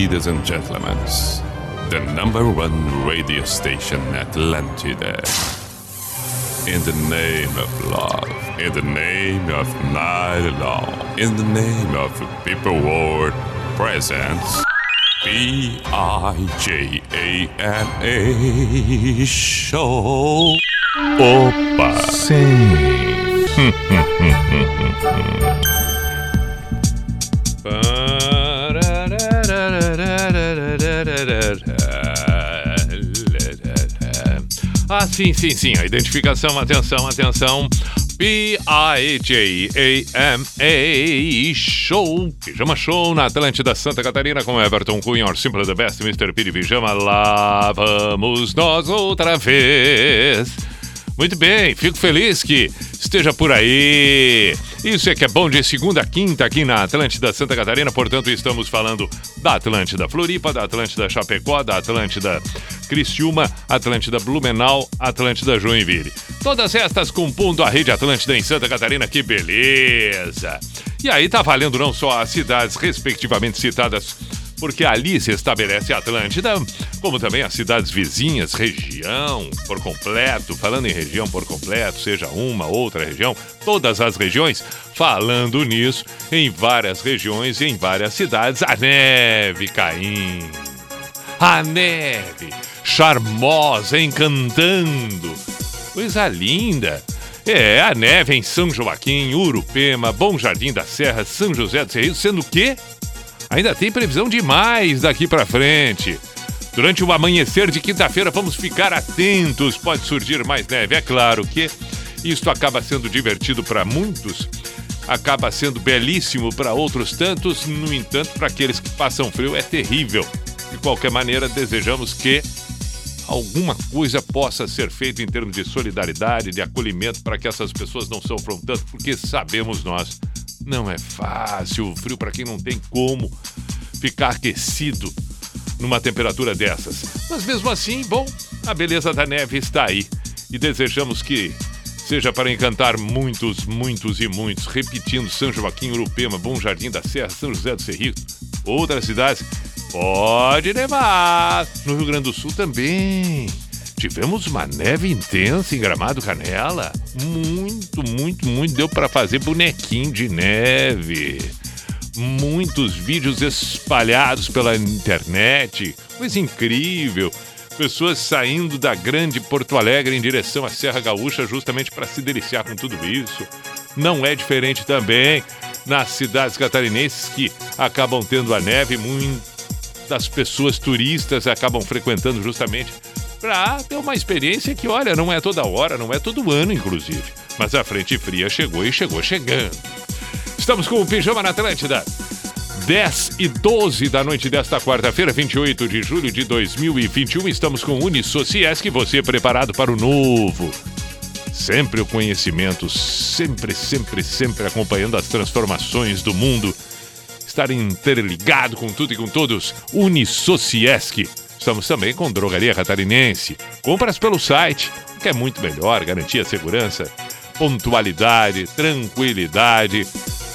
Ladies and gentlemen, the #1 radio station Atlântida. In the name of love, in the name of night long, in the name of people world presence, BIJANA show. Opa! Sim! Ah, sim. A identificação, atenção. BIJANA Show, Pijama Show na Atlântida Santa Catarina com Everton Cunha, or Simple the Best, Mr. Piri Pijama. Lá vamos nós outra vez. Muito bem, fico feliz que esteja por aí. Isso é que é bom, de segunda a quinta aqui na Atlântida Santa Catarina. Portanto, estamos falando da Atlântida Floripa, da Atlântida Chapecó, da Atlântida Criciúma, Atlântida Blumenau, Atlântida Joinville. Todas estas compondo a rede Atlântida em Santa Catarina, que beleza! E aí tá valendo não só as cidades respectivamente citadas, porque ali se estabelece a Atlântida, como também as cidades vizinhas, região por completo, falando em região por completo, seja uma, outra região, todas as regiões, falando nisso, em várias regiões, em várias cidades, a neve caindo, a neve charmosa, encantando, coisa linda. É, a neve em São Joaquim, Urupema, Bom Jardim da Serra, São José do Cerrito, sendo que ainda tem previsão de mais daqui pra frente. Durante o amanhecer de quinta-feira vamos ficar atentos, pode surgir mais neve. É claro que isto acaba sendo divertido para muitos, acaba sendo belíssimo para outros tantos, no entanto, para aqueles que passam frio é terrível. De qualquer maneira, desejamos que alguma coisa possa ser feita em termos de solidariedade, de acolhimento, para que essas pessoas não sofram tanto, porque sabemos nós, não é fácil o frio para quem não tem como ficar aquecido numa temperatura dessas. Mas mesmo assim, bom, a beleza da neve está aí. E desejamos que seja para encantar muitos, muitos e muitos. Repetindo, São Joaquim, Urupema, Bom Jardim da Serra, São José do Cerrito, outras cidades, pode nevar. No Rio Grande do Sul também. Tivemos uma neve intensa em Gramado, Canela. Muito. Deu para fazer bonequinho de neve. Muitos vídeos espalhados pela internet. Coisa incrível. Pessoas saindo da grande Porto Alegre em direção à Serra Gaúcha justamente para se deliciar com tudo isso. Não é diferente também nas cidades catarinenses que acabam tendo a neve. Muitas pessoas turistas acabam frequentando justamente para ter uma experiência que, olha, não é toda hora, não é todo ano, inclusive. Mas a frente fria chegou e chegou chegando. Estamos com o Pijama na Atlântida. 10:12 da noite desta quarta-feira, 28 de julho de 2021. Estamos com o Unisociesc, você preparado para o novo. Sempre o conhecimento, sempre acompanhando as transformações do mundo. Estar interligado com tudo e com todos. Unisociesc. Estamos também com Drogaria Catarinense. Compras pelo site, que é muito melhor, garantia, segurança, pontualidade, tranquilidade.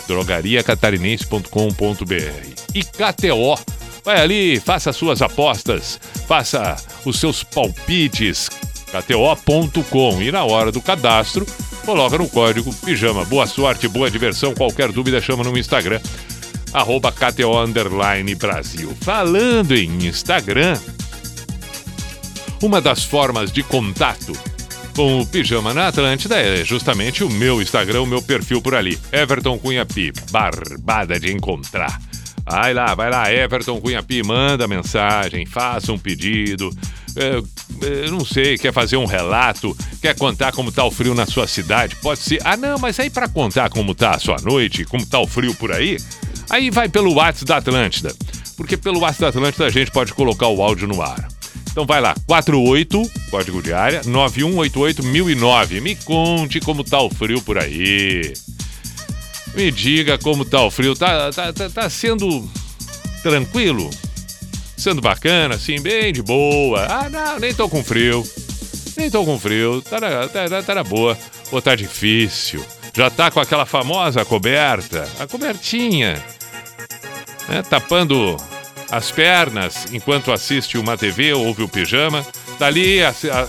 drogariacatarinense.com.br. E KTO. Vai ali, faça suas apostas, faça os seus palpites. KTO.com. E na hora do cadastro, coloca no código Pijama. Boa sorte, boa diversão. Qualquer dúvida, chama no Instagram. @KTO_Brasil. Falando em Instagram, uma das formas de contato com o Pijama na Atlântida é justamente o meu Instagram, o meu perfil por ali. Everton Cunha Pi, barbada de encontrar. Vai lá, Everton Cunha Pi, manda mensagem, faça um pedido. Não sei, quer fazer um relato, quer contar como tá o frio na sua cidade, pode ser. Ah, não, mas aí para contar como tá a sua noite, como tá o frio por aí, aí vai pelo WhatsApp da Atlântida, porque pelo WhatsApp da Atlântida a gente pode colocar o áudio no ar. Então vai lá, 48, código de área, 9188009. Me conte como tá o frio por aí. Me diga como tá o frio. Tá sendo tranquilo? Sendo bacana, assim, bem de boa. Ah, não, nem tô com frio. Tá na boa. Ou tá difícil. Já tá com aquela famosa coberta, a cobertinha, né, tapando as pernas enquanto assiste uma TV ou ouve o pijama. Tá ali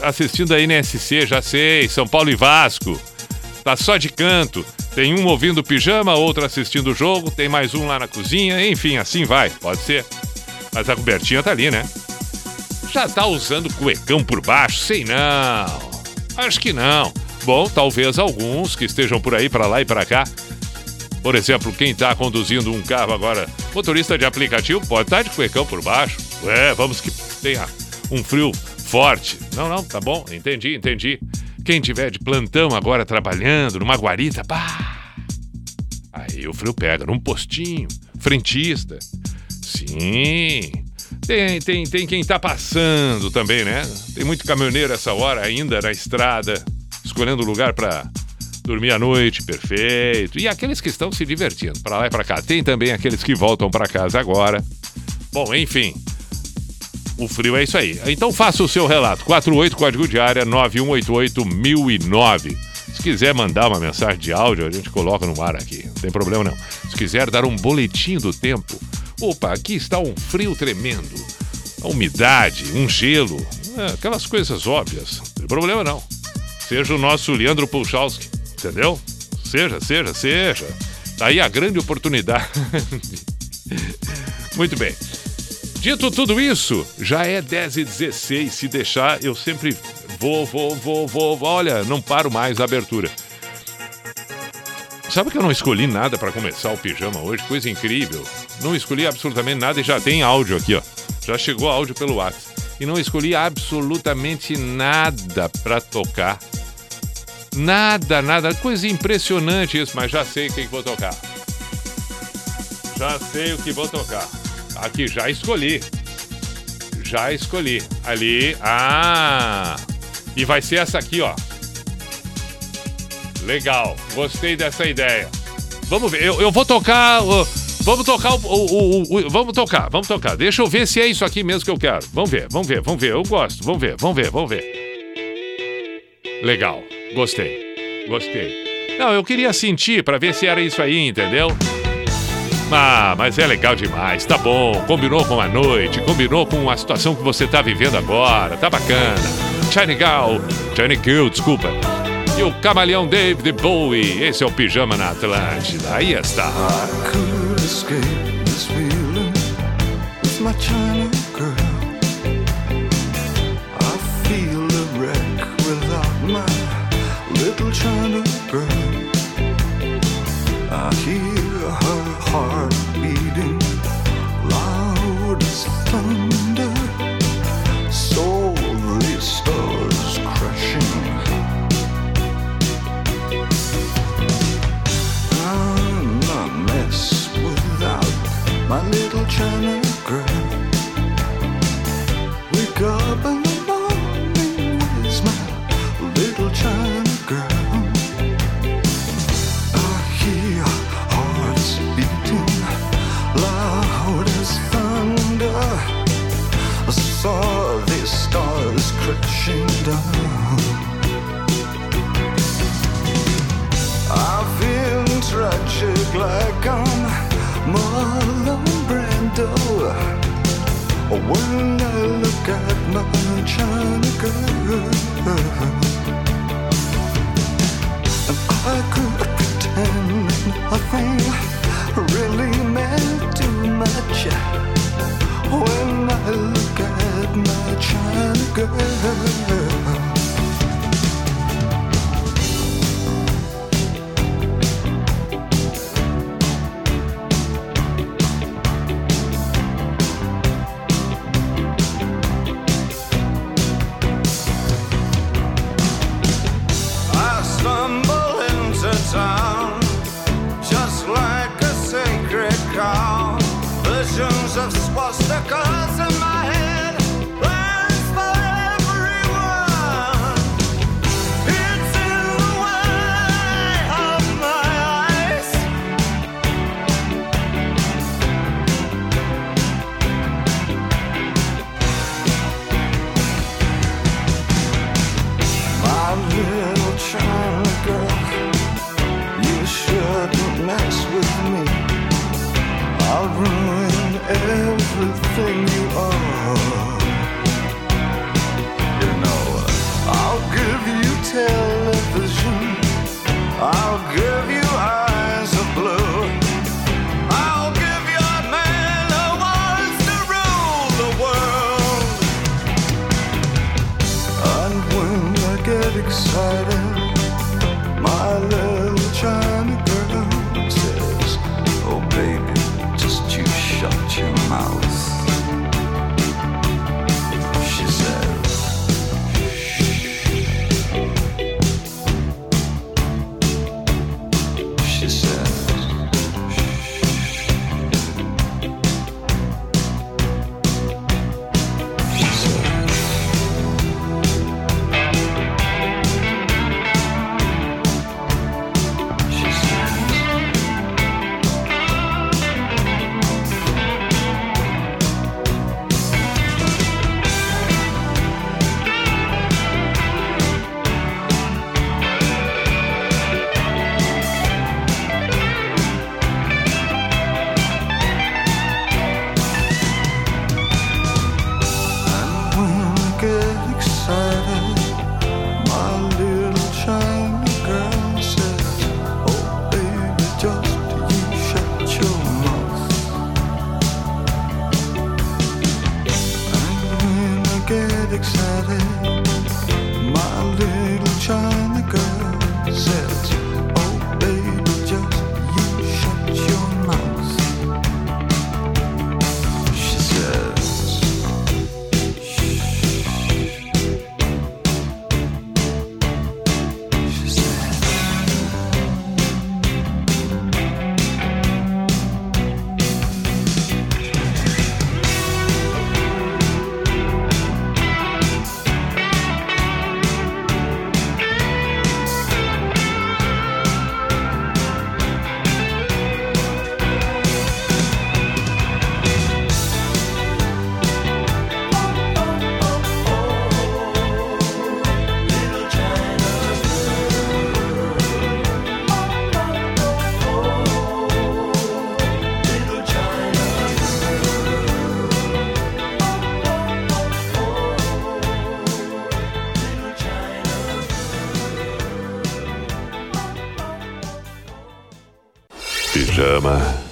assistindo a NSC, já sei, São Paulo e Vasco. Tá só de canto. Tem um ouvindo o pijama, outro assistindo o jogo, tem mais um lá na cozinha, enfim, assim vai, pode ser. Mas a cobertinha tá ali, né? Já tá usando cuecão por baixo? Sei não. Acho que não. Bom, talvez alguns que estejam por aí, pra lá e pra cá. Por exemplo, quem tá conduzindo um carro agora, motorista de aplicativo, pode estar de cuecão por baixo. Ué, vamos que tenha um frio forte. Não, tá bom, entendi. Quem tiver de plantão agora trabalhando numa guarita, pá! Aí o frio pega num postinho, frentista. Sim. Tem quem tá passando também, né? Tem muito caminhoneiro essa hora ainda na estrada, escolhendo lugar pra dormir à noite, perfeito. E aqueles que estão se divertindo pra lá e pra cá. Tem também aqueles que voltam pra casa agora. Bom, enfim. O frio é isso aí. Então faça o seu relato. 48, código de área 9188009. Se quiser mandar uma mensagem de áudio, a gente coloca no ar aqui. Não tem problema não. Se quiser dar um boletim do tempo. Opa, aqui está um frio tremendo. A umidade, um gelo. Aquelas coisas óbvias. Não tem problema não. Seja o nosso Leandro Pulchowski. Entendeu? Seja. Daí a grande oportunidade. Muito bem. Dito tudo isso, já é 10h16, se deixar, eu sempre vou, olha, não paro mais a abertura. Sabe que eu não escolhi nada para começar o pijama hoje? Coisa incrível. Não escolhi absolutamente nada e já tem áudio aqui, ó. Já chegou áudio pelo WhatsApp. E não escolhi absolutamente nada para tocar. Nada. Coisa impressionante isso, mas já sei quem vou tocar. Já sei o que vou tocar. Aqui, já escolhi, ali, e vai ser essa aqui, ó, legal, gostei dessa ideia, vamos ver, eu vou tocar, vamos tocar, deixa eu ver se é isso aqui mesmo que eu quero, vamos ver, eu gosto, vamos ver, legal, gostei, não, eu queria sentir pra ver se era isso aí, entendeu? Ah, mas é legal demais, tá bom, combinou com a noite, combinou com a situação que você tá vivendo agora, tá bacana. China Girl, desculpa. E o camaleão David Bowie, esse é o Pijama na Atlântida, aí está. I could escape this feeling with my China Girl. I feel a wreck without my little China Girl. I hear her heart beating loud as thunder, so the stars crashing. I'm a mess without my little China girl. Wake up in the morning, where's my little China girl? Saw the stars crashing down. I've been tragic like I'm Marlon Brando. When I look at my China girl, and I could pretend nothing really meant too much. When I look at my China girl, I stumble into town just like a sacred cow. Visions of swastikas in my head, plans for every everything you are. You know, I'll give you television, I'll give you eyes of blue, I'll give your man a voice to rule the world. And when I get excited, my little China girl says, oh baby, just you shut your mouth. She says, shh. She says, shh. She says,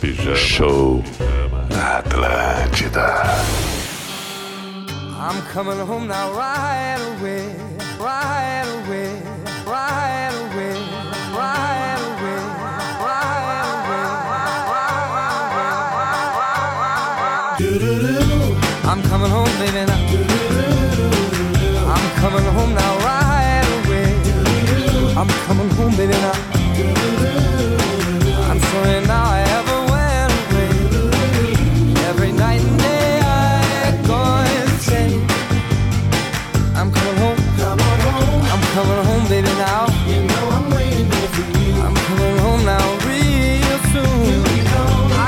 Pijama Show na Atlântida. I'm coming home now, right away, right away, right away, right away, right away. Do-do-do. I'm coming home, baby, now. Do-do-do. I'm coming home now, right away. Do-do-do. I'm coming home, baby, now. And now I ever went away. Every night and day I go insane. I'm coming home. Come on home. I'm coming home, baby, now. You know I'm waiting for you. I'm coming home now, real soon.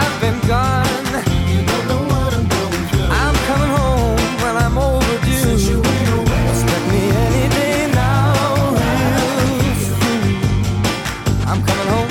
I've been gone. You don't know what I'm going through. I'm coming home when I'm overdue. Since you went away, expect me any day now, real soon. I'm coming home.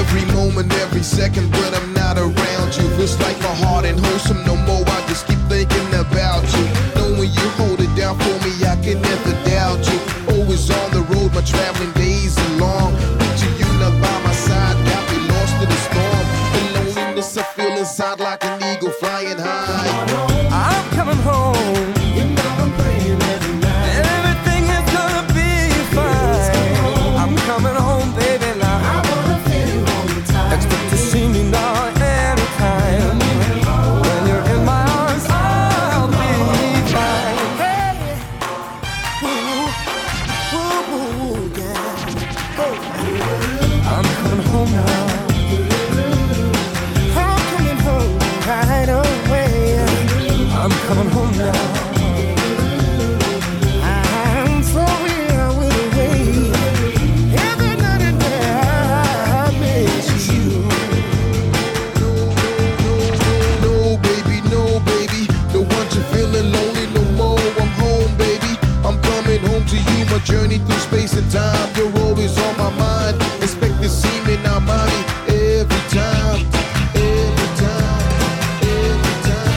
Every moment, every second, but I'm not around you. It's like my heart ain't wholesome no more, I just keep thinking about you. Knowing you hold it down for me, I can never doubt you. Always on the road, my traveling days are long. Picture you now by my side, got me lost in the storm. The loneliness I feel inside like an eagle flying high. I'm coming home. You know I'm praying every night. Everything is gonna be fine. I'm coming home, baby, now. Expect to see me now anytime. When you're in my arms, I'll be fine. Hey, ooh, ooh, ooh, yeah. Oh. I'm coming home now. I'm coming home right away. I'm coming home now. My journey through space and time, you're always on my mind. Expect to see me now, mommy, every time, every time, every time,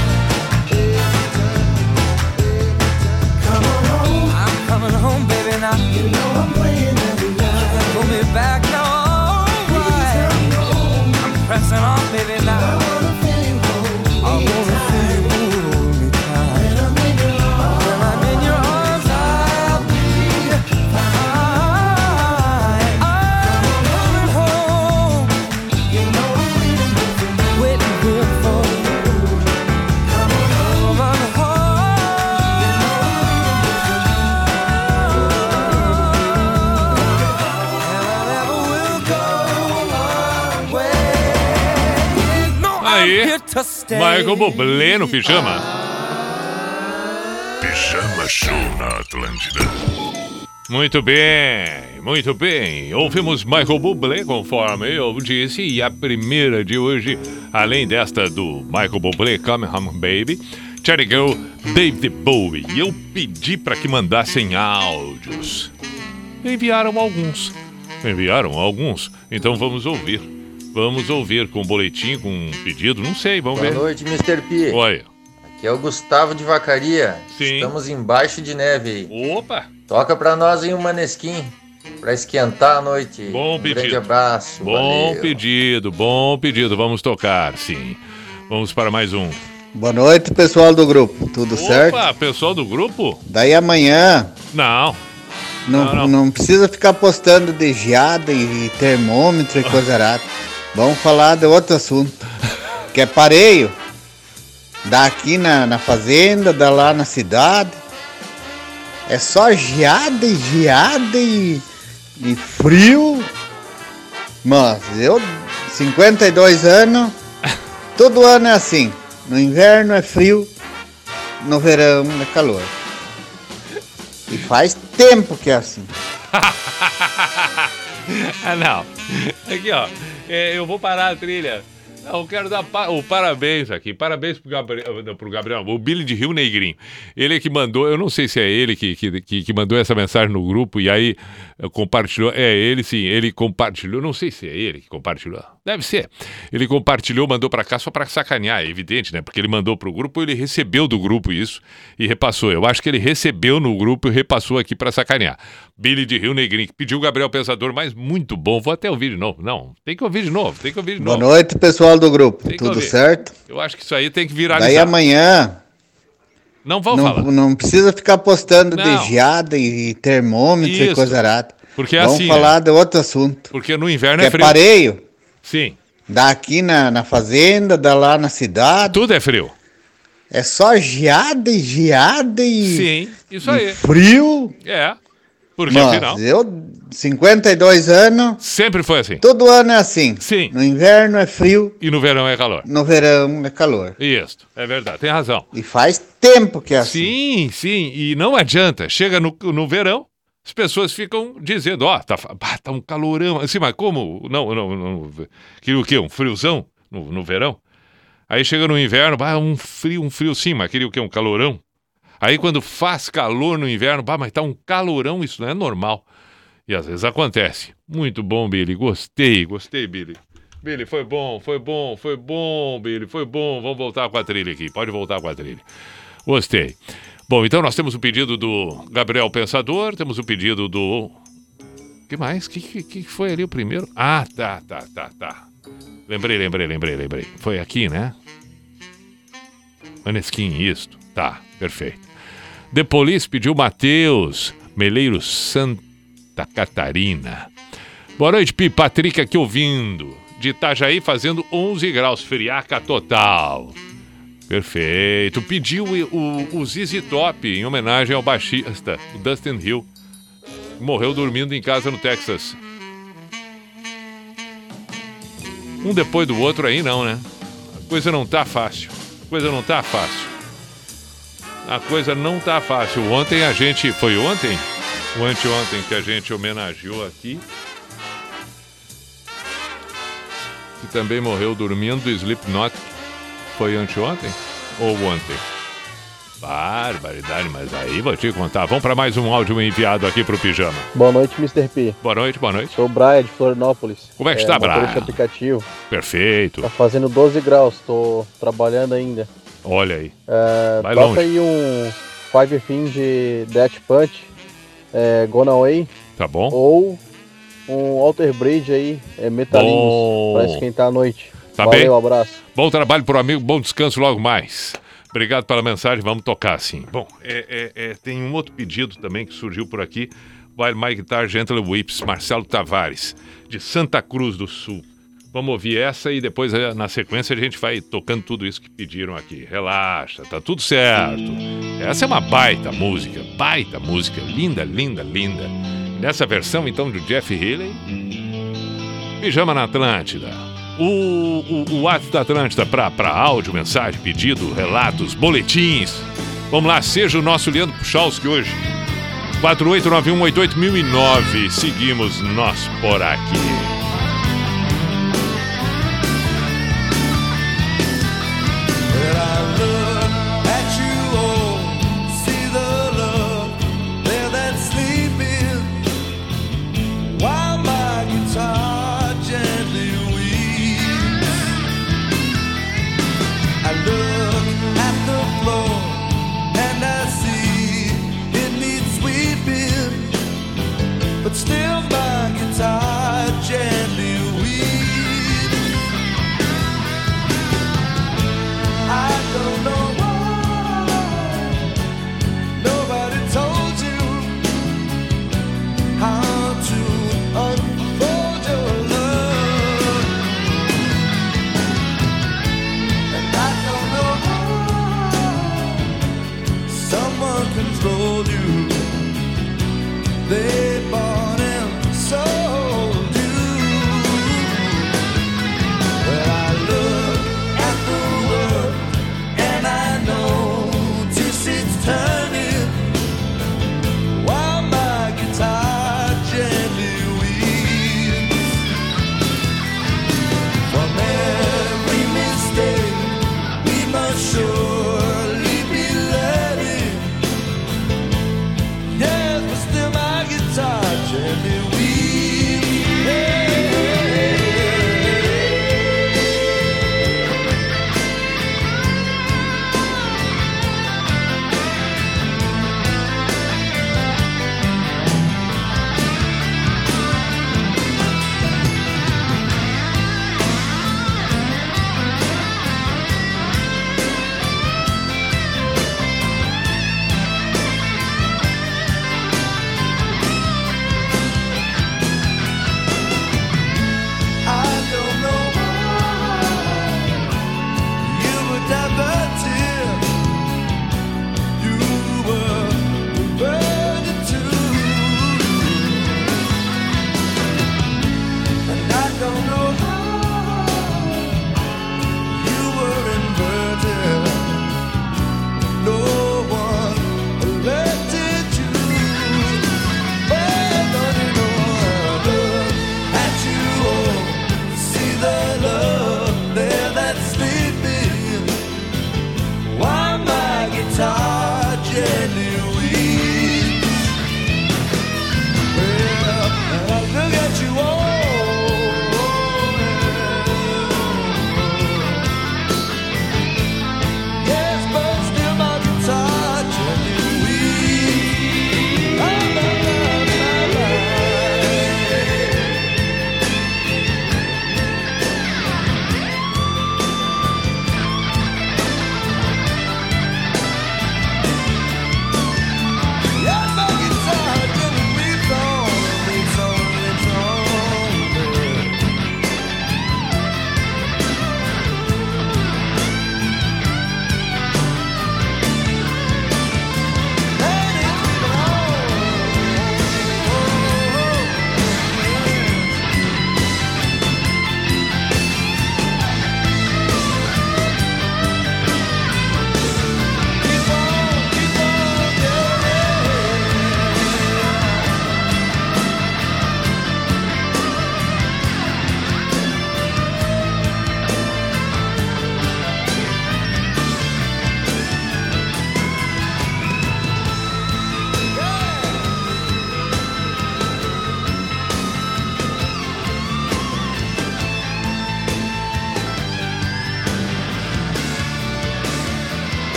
aí, Michael Bublé no pijama. Pijama Show na Atlântida. Muito bem, ouvimos Michael Bublé, conforme eu disse, e a primeira de hoje, além desta do Michael Bublé, Come Home Baby, Cherry Girl, David Bowie. E eu pedi para que mandassem áudios. Enviaram alguns, então vamos ouvir com um boletim, com um pedido, não sei, vamos ver. Boa noite, Mr. P. Oi. Aqui é o Gustavo de Vacaria. Sim. Estamos embaixo de neve aí. Opa! Toca pra nós em um Maneskin, pra esquentar a noite. Bom pedido. Grande abraço. Bom pedido. Vamos tocar, sim. Vamos para mais um. Boa noite, pessoal do grupo. Tudo certo? Opa, pessoal do grupo? Daí amanhã... Não precisa ficar postando de geada e termômetro e coisa arada. Vamos falar de outro assunto, que é pareio. Daqui na fazenda, da lá na cidade. É só geada e frio. Mas eu, 52 anos, todo ano é assim. No inverno é frio, no verão é calor. E faz tempo que é assim. Ah, não. Aqui, ó. Eu vou parar a trilha. Eu quero dar parabéns aqui. Parabéns pro Gabriel, o Billy de Rio Negrinho. Ele que mandou, eu não sei se é ele que mandou essa mensagem no grupo e aí compartilhou. É ele, sim, ele compartilhou. Não sei se é ele que compartilhou. Deve ser. Ele compartilhou, mandou pra cá só pra sacanear, é evidente, né? Porque ele mandou pro grupo, ele recebeu do grupo isso e repassou. Eu acho que ele recebeu no grupo e repassou aqui pra sacanear. Billy de Rio Negrinho, que pediu o Gabriel Pensador, mas muito bom. Vou até ouvir de novo. Não, tem que ouvir de novo. Boa noite, pessoal do grupo. Tudo certo? Eu acho que isso aí tem que viralizar. Daí amanhã... Não vão falar. Não precisa ficar postando de geada e termômetro isso. E coisa arada. Porque é assim, vamos falar de outro assunto. Porque no inverno é frio. É pareio. Sim. Daqui na fazenda, da lá na cidade. Tudo é frio. É só geada e... Sim, isso aí. E frio. É. Porque afinal... eu, 52 anos... Sempre foi assim. Todo ano é assim. Sim. No inverno é frio. E no verão é calor. Isso, é verdade, tem razão. E faz tempo que é assim. Sim, e não adianta. Chega no verão, as pessoas ficam dizendo, tá um calorão. Assim, mas como? Não. Que o quê? Um friozão no verão? Aí chega no inverno, um frio sim, mas queria o quê? Um calorão? Aí quando faz calor no inverno, mas tá um calorão, isso não é normal. E às vezes acontece. Muito bom, Billy. Gostei, Billy. Billy, foi bom, Billy, foi bom. Vamos voltar com a trilha aqui, pode voltar com a trilha. Gostei. Bom, então nós temos o pedido do Gabriel Pensador, temos o pedido do... que mais? Que foi ali o primeiro? Ah, tá. Lembrei. Foi aqui, né? Maneskin, isto. Tá, perfeito. The Police pediu Matheus Meleiro, Santa Catarina. Boa noite, Pi. Patrick aqui ouvindo. De Itajaí fazendo 11 graus, friaca total. Perfeito. Pediu o ZZ Top em homenagem ao baixista Dustin Hill. Morreu dormindo em casa no Texas. Um depois do outro aí não, né? A coisa não tá fácil. Anteontem que a gente homenageou aqui. Que também morreu dormindo, Slipknot. Foi anteontem? Ou ontem? Barbaridade, mas aí vou te contar. Vamos para mais um áudio enviado aqui pro Pijama. Boa noite, Mr. P. Boa noite. Sou o Brian de Florianópolis. Como é que está, Brian? Aplicativo. Perfeito. Tá fazendo 12 graus, tô trabalhando ainda. Olha aí. Vai toca longe. Aí um Five Things de Death Punch, Gonna Away. Tá bom. Ou um Alter Bridge aí, Metalinhos, pra esquentar a noite. Tá. Valeu, bem. Um abraço. Bom trabalho pro amigo, bom descanso logo mais. Obrigado pela mensagem, vamos tocar sim. Bom, tem um outro pedido também que surgiu por aqui. While My Guitar Gently Weeps, Marcelo Tavares, de Santa Cruz do Sul. Vamos ouvir essa e depois, na sequência, a gente vai tocando tudo isso que pediram aqui. Relaxa, tá tudo certo. Essa é uma baita música. Linda. Nessa versão, então, do Jeff Healey. Pijama na Atlântida. O WhatsApp da Atlântida para áudio, mensagem, pedido, relatos, boletins. Vamos lá, seja o nosso Leandro Puchalski hoje. 4891881009. Seguimos nós por aqui. Still my guitar gently weeps. I don't know why nobody told you how to unfold your love, and I don't know how someone controlled you. They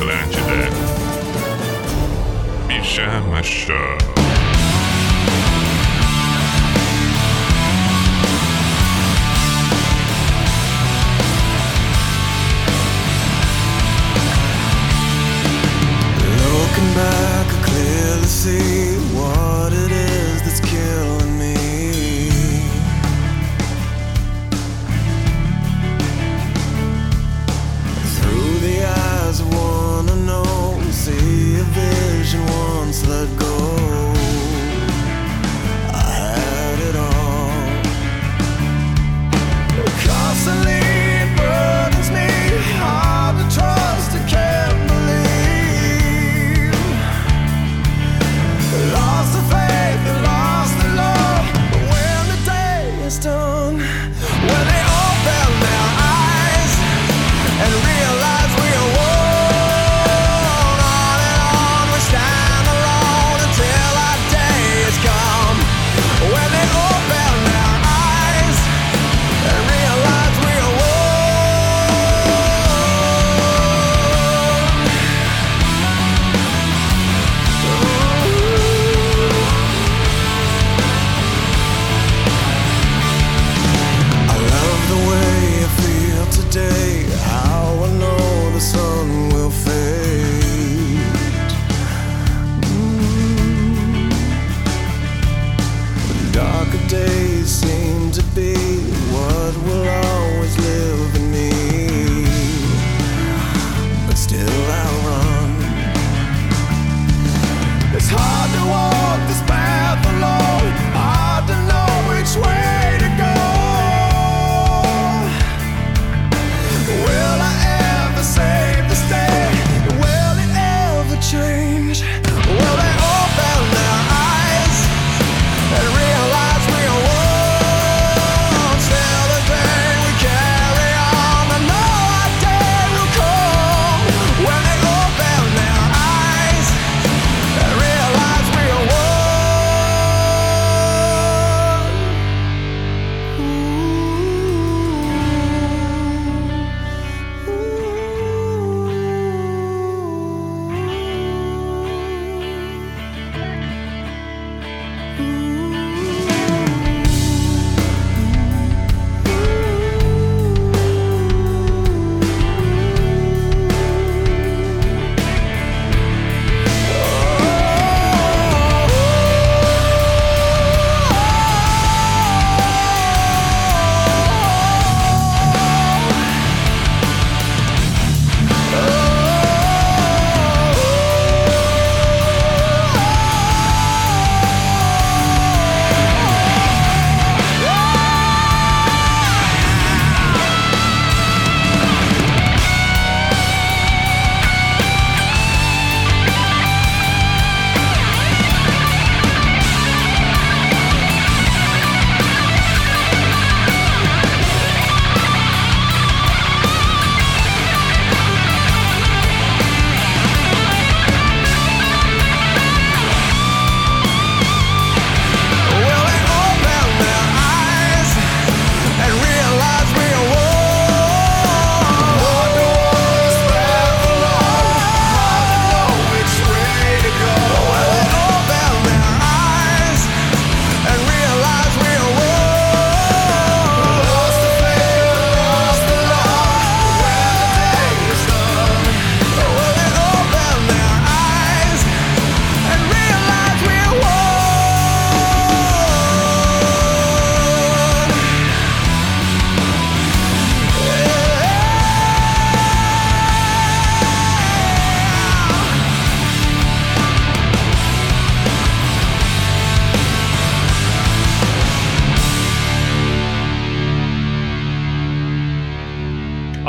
Atlântida. Pijama Show. I could clearly see what it is that's killing me. Through the eyes I wanna know, see a vision once let go. I had it all. Constantly it burdens me, hard to trust, I can't believe. Lost the faith and lost the love. But when the day is done, when they open their eyes and realize we are one, on and on we stand alone until our day is come. When they open their eyes and realize we are one. Day, how I know the sun will fade. The darker days seem to be what will always live in me, but still I run. It's hard to walk this path alone, hard to know which way to go. Will I ever save this day? Will it ever change? Will they open their eyes and realize we are one? Till the day we carry on, I know our day will come. When they open their eyes and realize we are one.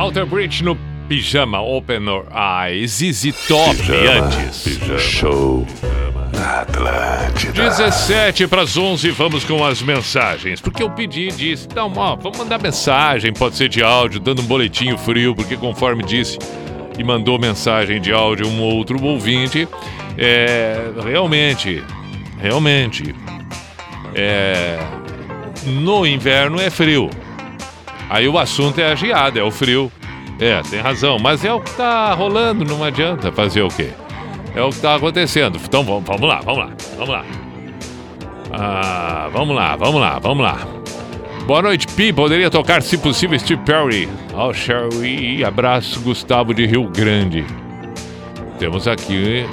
Alter Bridge no Pijama, Open Your Eyes, Easy Top e antes. Pijama Show na Atlântida. 11:17, vamos com as mensagens. Porque eu pedi e disse, não, ó, vamos mandar mensagem, pode ser de áudio, dando um boletinho frio, porque conforme disse e mandou mensagem de áudio um outro ouvinte, realmente, no inverno é frio. Aí o assunto é a geada, é o frio. É, tem razão, mas é o que tá rolando, não adianta fazer o quê? É o que tá acontecendo. Então vamos lá. Ah, vamos lá. Boa noite, Pi. Poderia tocar, se possível, Steve Perry. Oh, Sherry. Abraço, Gustavo de Rio Grande. Temos aqui...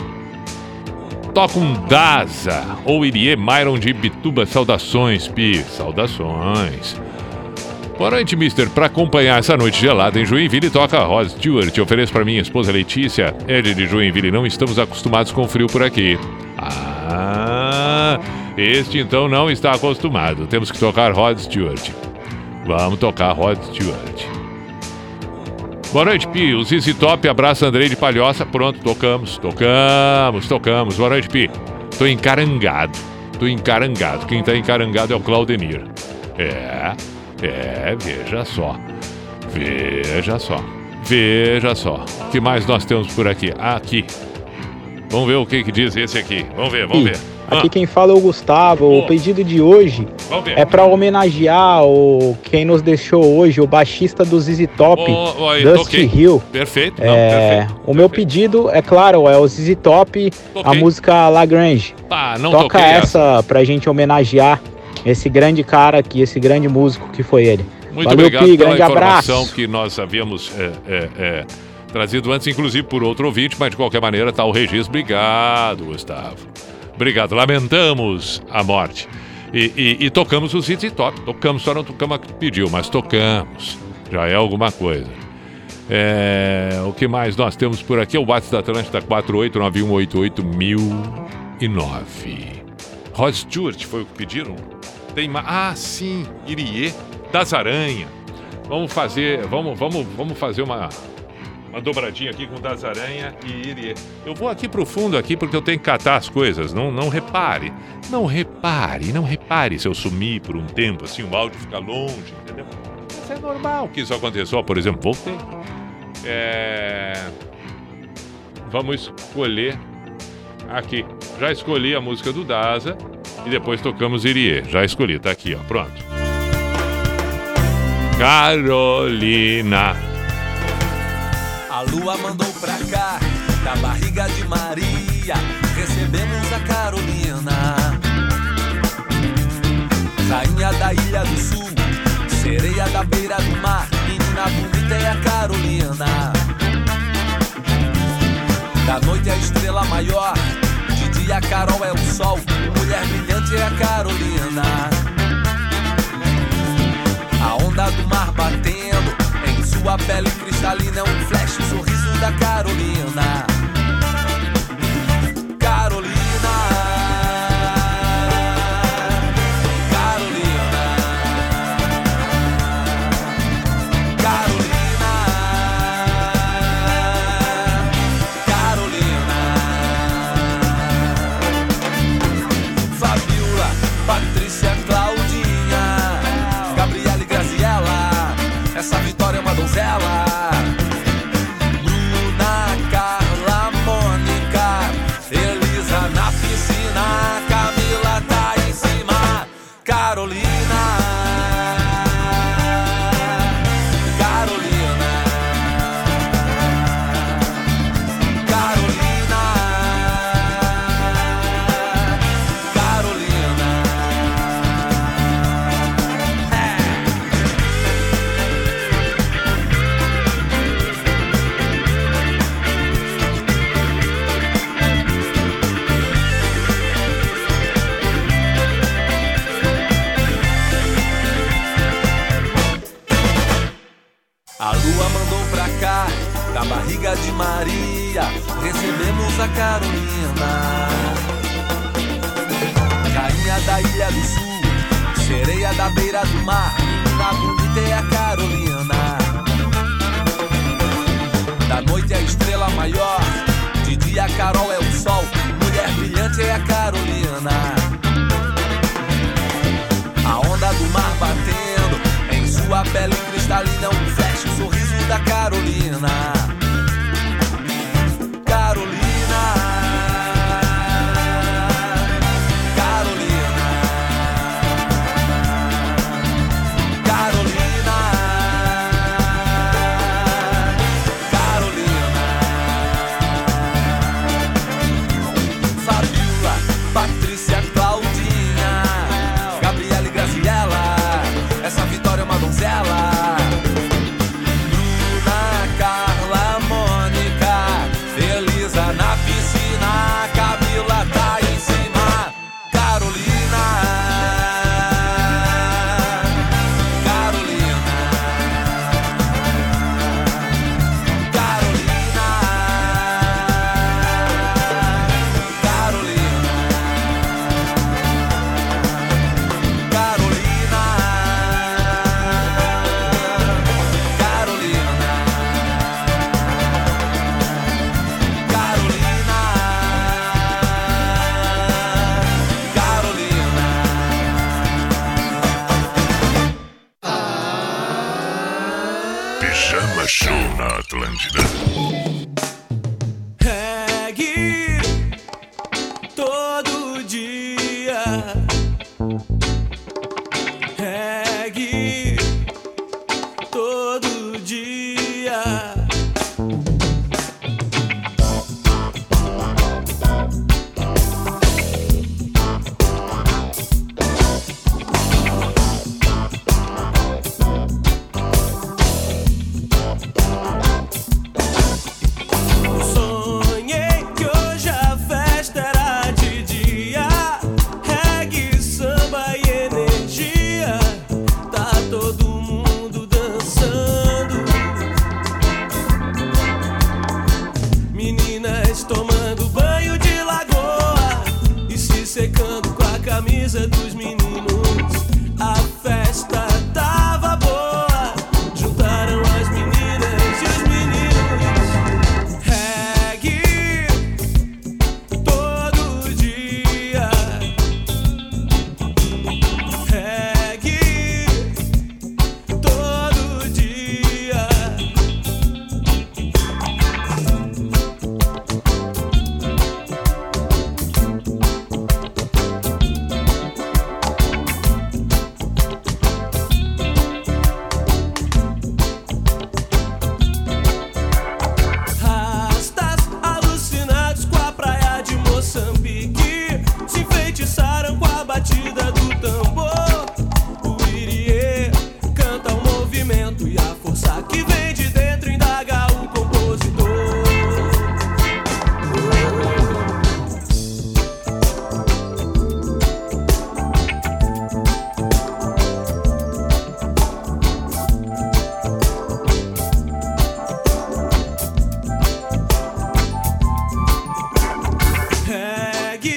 Toca um Daza ou Irie Myron de Ibituba. Saudações, Pi. Saudações. Boa noite, mister. Pra acompanhar essa noite gelada em Joinville, toca Rod Stewart. Ofereço pra minha esposa Letícia, Ed de Joinville. Não estamos acostumados com frio por aqui. Ah... Este, então, não está acostumado. Temos que tocar Rod Stewart. Vamos tocar Rod Stewart. Boa noite, Pi. O Zizi Top abraça Andrei de Palhoça. Pronto, tocamos. Boa noite, Pi. Tô encarangado. Quem tá encarangado é o Claudemir. Veja só. O que mais nós temos por aqui? Aqui. Vamos ver o que diz esse aqui. Vamos ver. Aqui quem fala é o Gustavo. O pedido de hoje é para homenagear quem nos deixou hoje, o baixista do ZZ Top, Dusty Hill. Perfeito. O meu pedido, é claro, é o ZZ Top, a música Lagrange. Toca essa pra gente homenagear esse grande cara aqui, esse grande músico que foi ele. Muito valeu, obrigado Pi, pela grande informação abraço. Que nós havíamos... trazido antes, inclusive, por outro ouvinte, mas de qualquer maneira tá o registro. Obrigado, Gustavo. Obrigado. Lamentamos a morte. E tocamos o ZZ Top. Tocamos, só não tocamos a que pediu, mas tocamos. Já é alguma coisa. O que mais nós temos por aqui? É o WhatsApp da Atlântida 489188009. Rod Stewart foi o que pediram? Sim. Irie, Das Aranha. Vamos fazer uma dobradinha aqui com Das Aranha e Irie. Eu vou aqui pro fundo aqui porque eu tenho que catar as coisas. Não repare se eu sumir por um tempo, assim, o áudio fica longe, entendeu? Isso é normal que isso aconteça. Ó, por exemplo, voltei. Vamos escolher aqui. Já escolhi a música do Daza e depois tocamos Irie. Já escolhi, tá aqui, ó, pronto. Carolina. A lua mandou pra cá, da barriga de Maria, recebemos a Carolina. Rainha da Ilha do Sul, sereia da beira do mar, menina bonita é a Carolina. Da noite é a estrela maior, de dia a Carol é o sol, mulher brilhante é a Carolina. A onda do mar batendo, sua pele cristalina é um flash, o sorriso da Carolina. Carolina, Carolina, Carolina, Carolina. Fabiola, Patrícia, Claudinha, Gabriela e Graziela, essa vitória é uma donzela. Bruna, Carla, Mônica, Elisa na piscina, Camila tá em cima. Carolina, Carolina, Carolina, Carolina. A lua mandou pra cá, da barriga de Maria, recebemos a Carolina. Rainha da Ilha do Sul, sereia da beira do mar, menina bonita é a Carolina. Da noite é a estrela maior, de dia a Carol é o sol, mulher brilhante é a Carolina. A onda do mar batendo, em sua pele cristalina, um flash, o sorriso da Carolina. Carolina, Carolina, Carolina, secando com a camisa dos meninos. A festa tava boa, juntaram as meninas e os meninos. Reggae todo dia, reggae todo dia. Rastas alucinados com a praia de Moçambique se enfeitiçaram com a batida do tambor. O Irie canta o movimento e a força que vem de dentro indaga o compositor. Reggae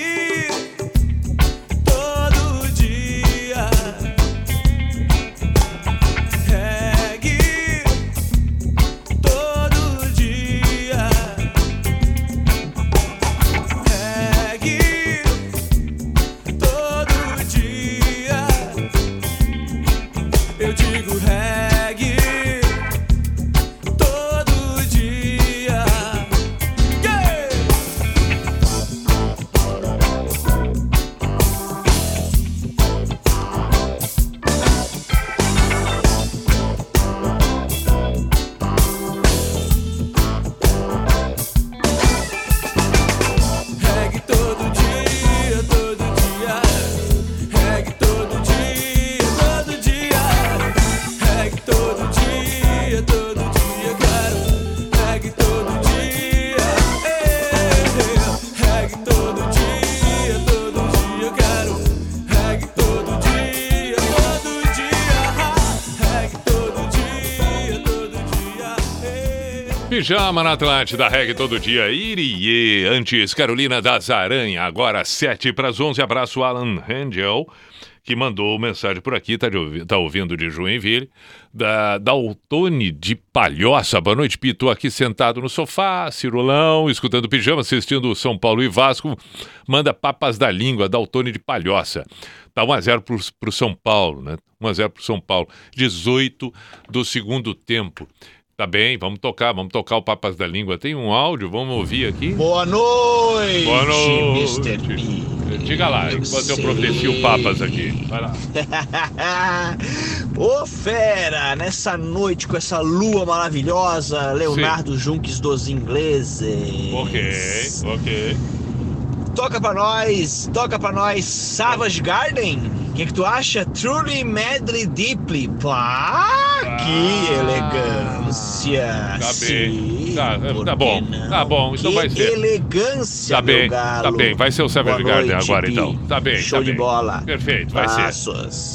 todo dia, reggae todo dia, reggae todo dia. Eu digo reggae todo dia. Yeah! Reggae todo dia, reggae todo dia, reggae todo dia, quero reggae todo dia, reggae todo dia, quero reggae todo dia, eh. Pijama na Atlântida, reggae todo dia, Irie, antes Carolina Das Aranha, agora 7 para as 11, abraço Alan Angel, que mandou mensagem por aqui, tá ouvindo de Joinville, da Daltone de Palhoça. Boa noite, Pi, tô aqui sentado no sofá, cirulão, escutando Pijama, assistindo São Paulo e Vasco, manda Papas da Língua, Daltone de Palhoça. Tá 1 a 0 pro São Paulo, né? 1 a 0 pro São Paulo, 18 do segundo tempo. Tá bem, vamos tocar o Papas da Língua. Tem um áudio, vamos ouvir aqui. Boa noite, Boa noite. Mr. P. Diga lá, enquanto eu protecio o Papas aqui. Vai lá. Ô fera, nessa noite com essa lua maravilhosa, Leonardo Junques dos Ingleses. Ok. Toca pra nós, Savage Garden. O que tu acha? Truly, Madly, Deeply. Pá, que elegância. Tá bem, tá bom, então vai ser. Que elegância, tá bem, meu galo. Tá bem, vai ser o Savage Garden agora, Pi. Então. Tá bem, show de bola. Perfeito, vai ser.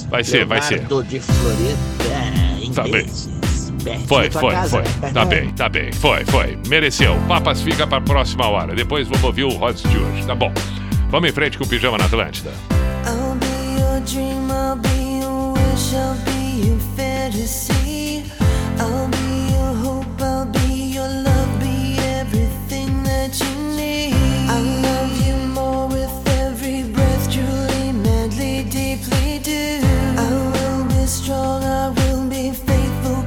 Vai ser. Leonardo de Florianópolis. Tá bem. Foi. Tá bem. Foi. Mereceu. Papas fica pra próxima hora. Depois vamos ouvir o Rod Stewart. Tá bom. Vamos em frente com o Pijama na Atlântida. I'll be your dream, I'll be your wish, I'll be your fantasy. I'll be your hope, I'll be your love, be everything that you need. I love you more with every breath, truly, madly, deeply do. I will be strong, I will be faithful,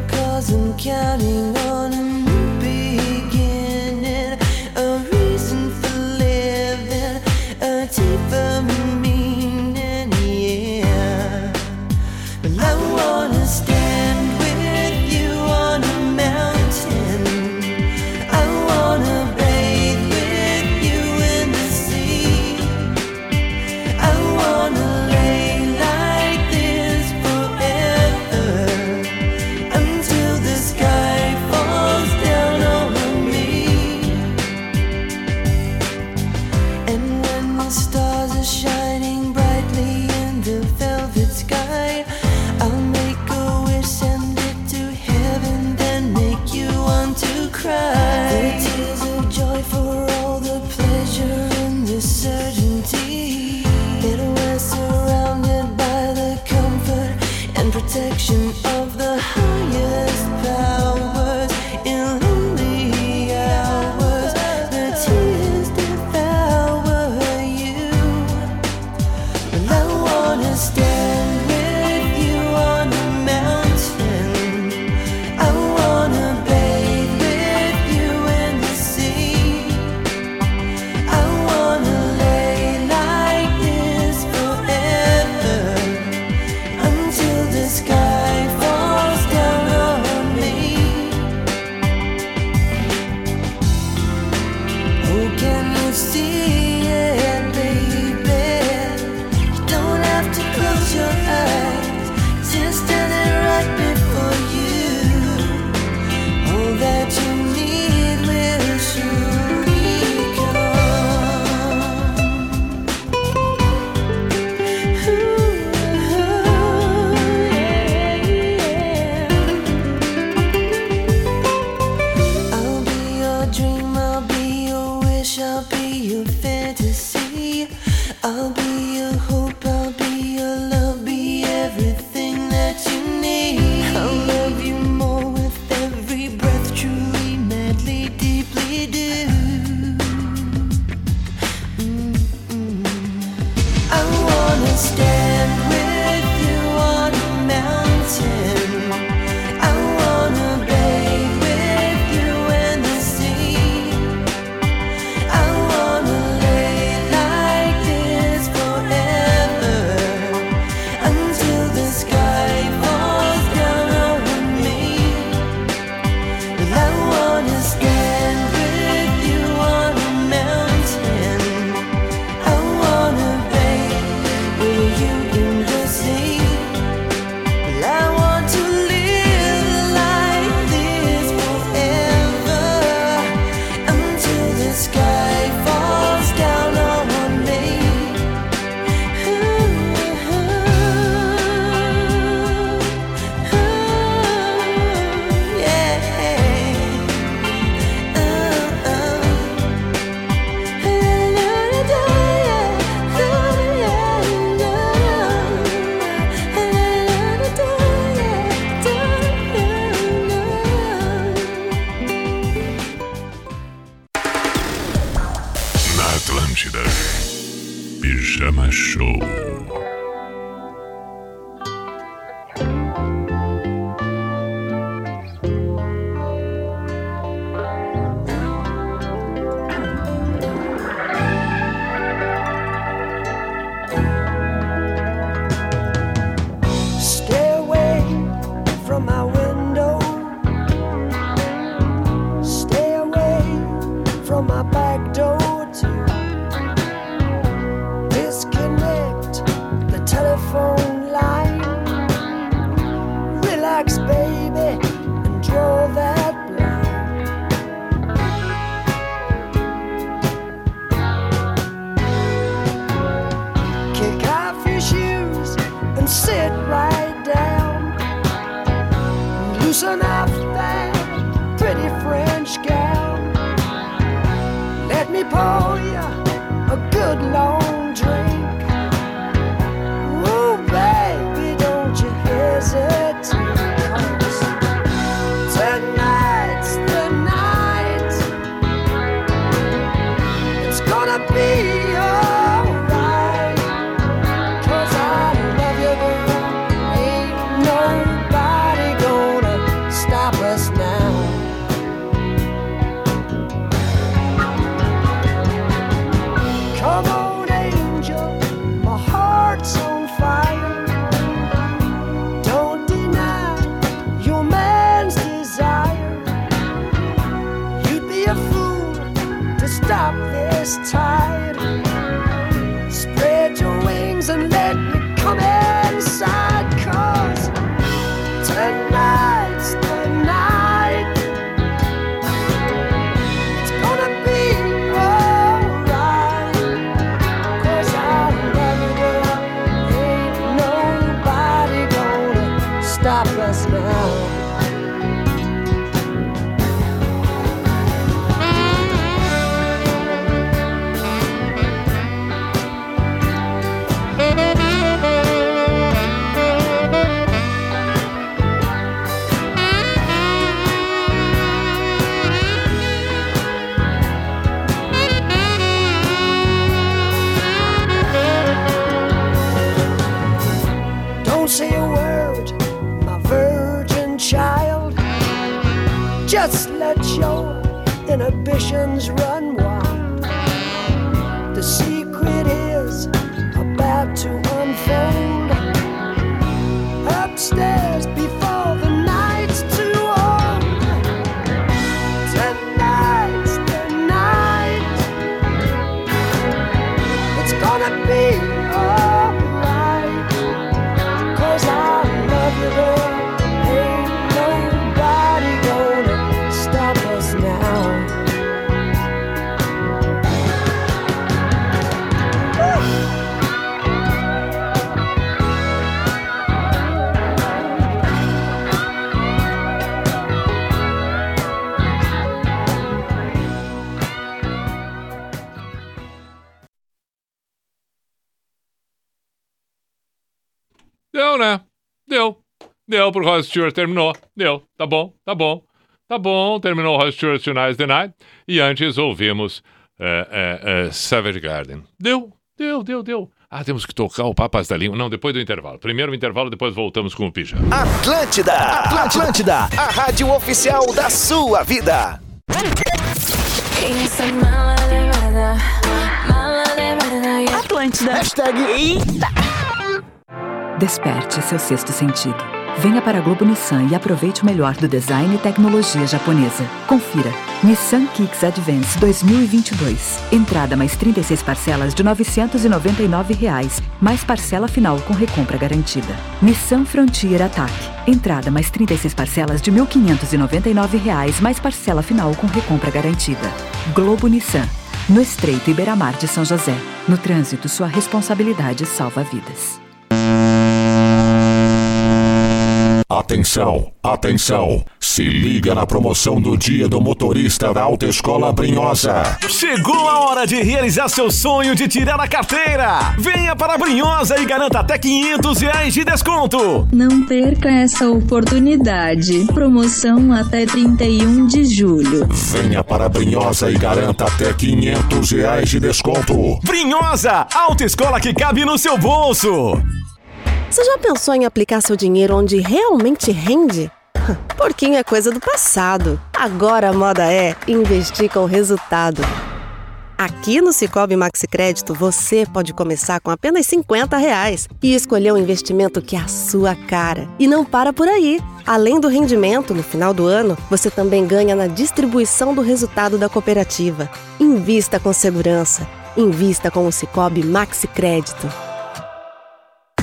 I'm counting on a new beginning, a reason for living, a deeper meaning, yeah. But I wanna stand with you on a mountain. I wanna bathe with you in the sea. I wanna lay like this forever. Until the sky falls down over me. And when the stars are shining I'll be your hope, I'll be your love, be everything that you need. I'll love you more with every breath, truly, madly, deeply do. Mm-mm. I wanna stand with you on a mountain. I wanna bathe with you in the sea. I wanna lay like this forever until the sky falls down on me. Well, I wanna stand with you on a mountain. I wanna bathe with you in the sea. Well, I want to live like this forever until the sky falls down on me. Na Atlântida, Pijama Show. Stay away from my window. Stay away from my back door too. Disconnect the telephone line. Relax, baby, and draw that blind. Kick off your shoes and sit right down. Loosen up that pretty French gown. Let me pour you a good long drink. Oh, baby, don't you hesitate. 'Cause tonight's the night. It's gonna be alright. 'Cause I love you, boo. Ain't nobody gonna stop us now. Come on, angel, my heart's on fire. Don't deny your man's desire. You'd be a fool to stop this tide. Spread your wings and let me come inside. 'Cause tonight's the night. It's gonna be alright. 'Cause I love you, girl. Ain't nobody gonna stop us now. Don't say a word, my virgin child. Just let your inhibitions run wild. The secret is about to unfold. Upstairs before the night's too old. Tonight's the night. It's gonna be alright. 'Cause I love you, girl. Ain't nobody gonna stop us now. Deu, né? Deu. Deu pro Rod Stewart, terminou. Deu. Tá bom, tá bom. Tá bom, terminou o Rod Stewart Tonight's the Night. E antes ouvimos Savage Garden. Deu, deu, deu, deu. Ah, temos que tocar o Papas da Língua. Não, depois do intervalo. Primeiro o intervalo, depois voltamos com o Pijama. Atlântida, Atlântida, a rádio oficial da sua vida. Atlântida. Hashtag... Eita. Desperte seu sexto sentido. Venha para a Globo Nissan e aproveite o melhor do design e tecnologia japonesa. Confira. Nissan Kicks Advance 2022. Entrada mais 36 parcelas de R$ 999, reais, mais parcela final com recompra garantida. Nissan Frontier Attack. Entrada mais 36 parcelas de R$ 1.599, reais, mais parcela final com recompra garantida. Globo Nissan. No Estreito Iberamar de São José. No trânsito, sua responsabilidade salva vidas. Atenção, atenção, se liga na promoção do Dia do Motorista da Autoescola Brinhosa. Chegou a hora de realizar seu sonho de tirar a carteira. Venha para a Brinhosa e garanta até R$500 de desconto. Não perca essa oportunidade. Promoção até 31 de julho. Venha para a Brinhosa e garanta até R$500 de desconto. Brinhosa, autoescola que cabe no seu bolso. Você já pensou em aplicar seu dinheiro onde realmente rende? Porquinho é coisa do passado. Agora a moda é investir com resultado. Aqui no Sicoob Maxicrédito, você pode começar com apenas R$50 e escolher um investimento que é a sua cara. E não para por aí. Além do rendimento, no final do ano, você também ganha na distribuição do resultado da cooperativa. Invista com segurança. Invista com o Sicoob Maxicrédito.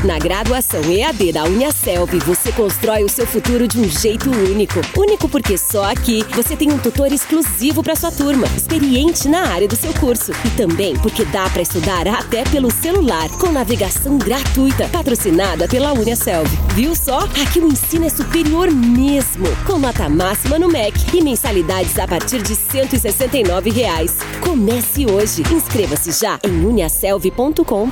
Na graduação EAD da UniaSelvi, você constrói o seu futuro de um jeito único. Único porque só aqui você tem um tutor exclusivo para sua turma, experiente na área do seu curso. E também porque dá para estudar até pelo celular, com navegação gratuita, patrocinada pela UniaSelvi. Viu só? Aqui o ensino é superior mesmo, com nota máxima no MEC e mensalidades a partir de R$169. Comece hoje. Inscreva-se já em uniaselvi.com.br.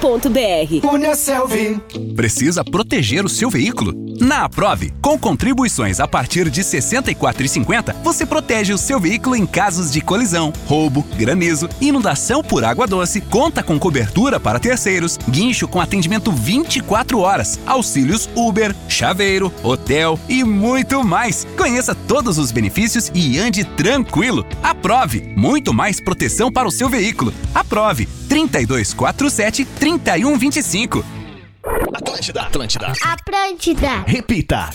UniaSelvi. Precisa proteger o seu veículo? Na Aprove, com contribuições a partir de R$ 64,50, você protege o seu veículo em casos de colisão, roubo, granizo, inundação por água doce, conta com cobertura para terceiros, guincho com atendimento 24 horas, auxílios Uber, chaveiro, hotel e muito mais. Conheça todos os benefícios e ande tranquilo. Aprove, muito mais proteção para o seu veículo. Aprove, 3247-3125. Atlântida, Atlântida, Atlântida. Repita.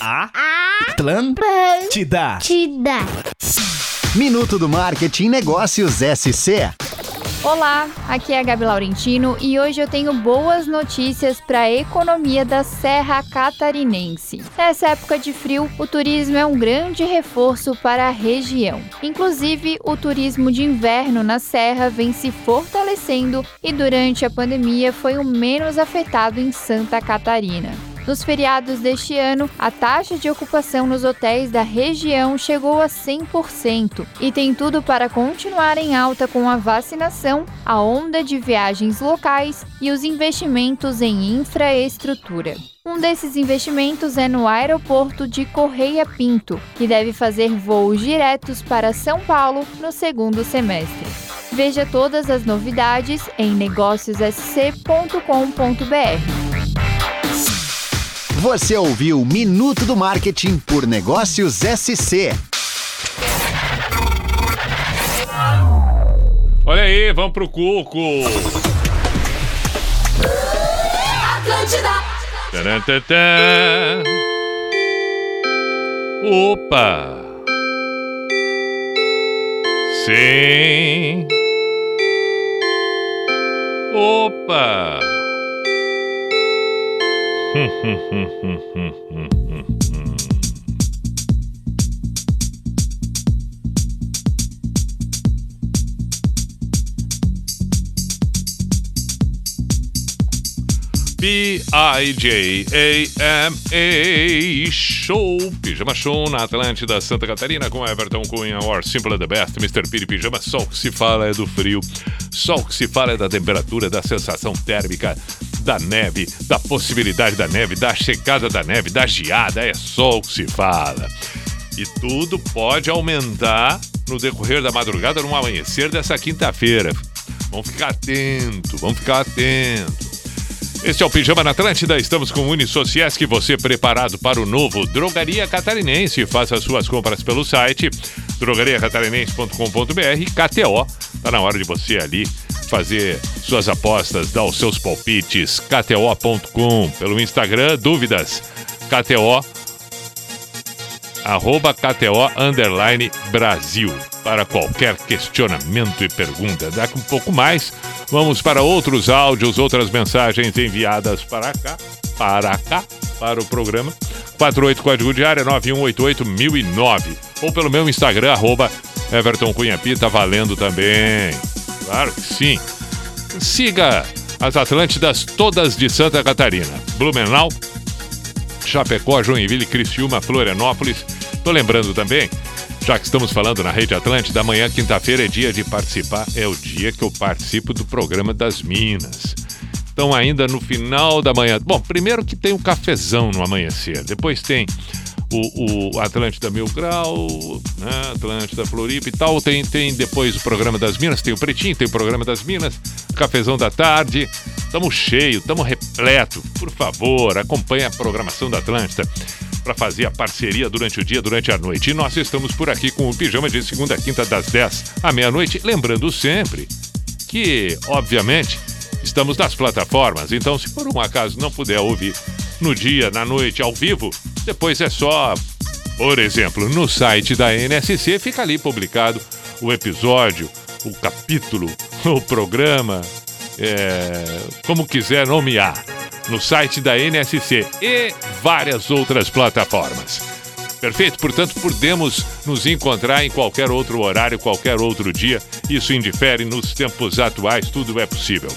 Atlântida. Minuto do Marketing Negócios SC. Olá, aqui é a Gabi Laurentino e hoje eu tenho boas notícias para a economia da Serra Catarinense. Nessa época de frio, o turismo é um grande reforço para a região. Inclusive, o turismo de inverno na Serra vem se fortalecendo e durante a pandemia foi o menos afetado em Santa Catarina. Nos feriados deste ano, a taxa de ocupação nos hotéis da região chegou a 100% e tem tudo para continuar em alta com a vacinação, a onda de viagens locais e os investimentos em infraestrutura. Um desses investimentos é no aeroporto de Correia Pinto, que deve fazer voos diretos para São Paulo no segundo semestre. Veja todas as novidades em negóciossc.com.br. Você ouviu Minuto do Marketing por Negócios SC. Olha aí, vamos pro Cuco. Atlântida. Taran, taran. Opa. Sim. Opa. P-I-J-A-M-A Show, Pijama Show na Atlântida, Santa Catarina, com Everton Cunha, Or Simple the Best, Mr. Piri Pijama. Só o que se fala é do frio, só o que se fala é da temperatura, da sensação térmica, da neve, da possibilidade da neve, da chegada da neve, da geada, é só o que se fala. E tudo pode aumentar no decorrer da madrugada, no amanhecer dessa quinta-feira. Vamos ficar atento. Este é o Pijama na Atlântida, estamos com o Unisociesc, você preparado para o novo Drogaria Catarinense. Faça suas compras pelo site drogariacatarinense.com.br, KTO. Está na hora de você ali fazer suas apostas, dar os seus palpites, kto.com. Pelo Instagram, dúvidas, @KTO_Brasil. Para qualquer questionamento e pergunta. Daqui um pouco mais, vamos para outros áudios, outras mensagens enviadas para cá, para o programa. 48 código de área 9188009. Ou pelo meu Instagram, @EvertonCunhaPi, tá valendo também. Claro que sim. Siga as Atlântidas todas de Santa Catarina. Blumenau, Chapecó, Joinville, Criciúma, Florianópolis. Tô lembrando também, já que estamos falando na Rede Atlântida, amanhã, quinta-feira, é dia de participar. É o dia que eu participo do programa das Minas. Então, ainda no final da manhã... Bom, primeiro que tem um cafezão no amanhecer. Depois tem o Atlântida Mil Grau, né? Atlântida Floripa e tal. Tem depois o programa das Minas. Tem o Pretinho, tem o programa das Minas. Cafezão da tarde. Estamos cheios, estamos repleto. Por favor, acompanhe a programação da Atlântida para fazer a parceria durante o dia, durante a noite. E nós estamos por aqui com o Pijama de segunda a quinta das 10 à meia-noite. Lembrando sempre que, obviamente, estamos nas plataformas. Então, se por um acaso não puder ouvir no dia, na noite, ao vivo, depois é só, por exemplo, no site da NSC, fica ali publicado o episódio, o capítulo, o programa, como quiser nomear. No site da NSC e várias outras plataformas. Perfeito? Portanto, podemos nos encontrar em qualquer outro horário, qualquer outro dia. Isso indifere nos tempos atuais, tudo é possível.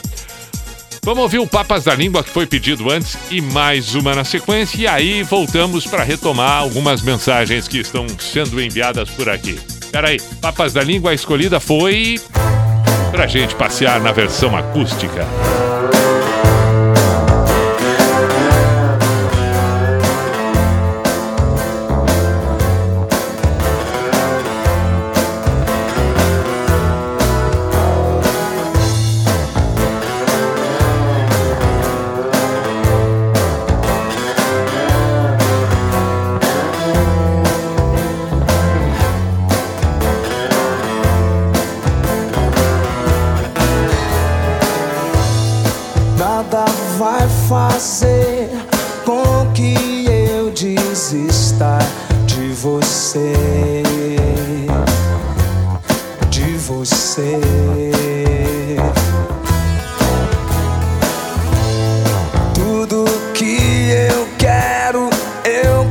Vamos ouvir o Papas da Língua, que foi pedido antes, e mais uma na sequência. E aí voltamos para retomar algumas mensagens que estão sendo enviadas por aqui. Peraí, Papas da Língua, a escolhida foi... para a gente passear na versão acústica. Fazer com que eu desista de você, de você. Tudo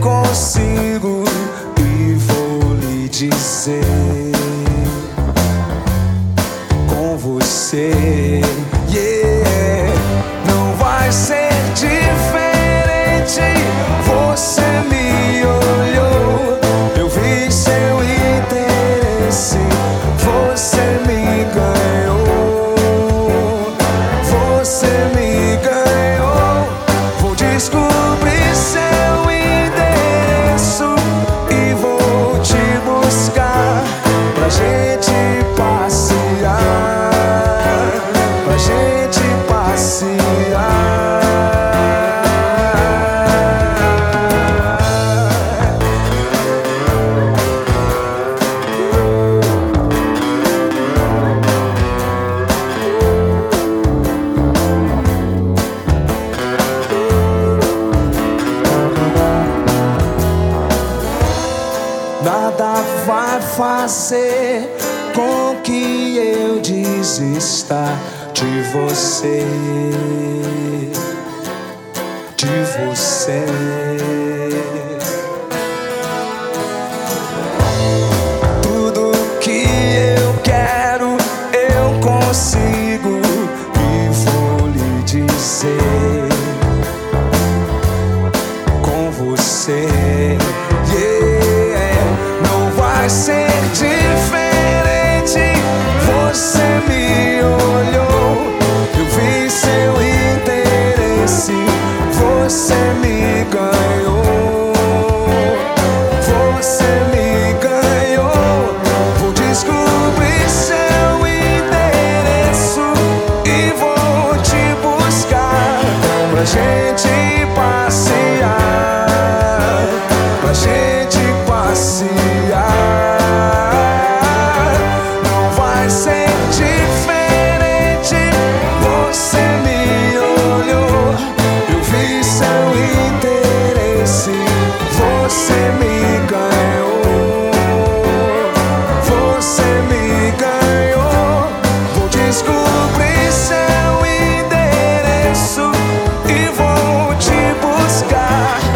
que eu quero eu consigo e vou lhe dizer, com você. Yeah, não vai ser diferente, você me olhou, eu vi seu interesse, você me ganhou, você me ganhou. Vou descobrir seu endereço e vou te buscar pra gente passear, pra gente passear. Fazer com que eu desista de você, de você. Tudo que eu quero eu consigo e vou lhe dizer, com você. Yeah, não vai ser diferente, você me olhou, eu vi seu interesse. Você me ganhou, você me ganhou. Vou descobrir seu endereço e vou te buscar pra gente passear, pra gente passear. Não vai ser diferente. Você me olhou, eu vi seu interesse. Você me ganhou, você me ganhou. Vou descobrir seu endereço e vou te buscar pra gente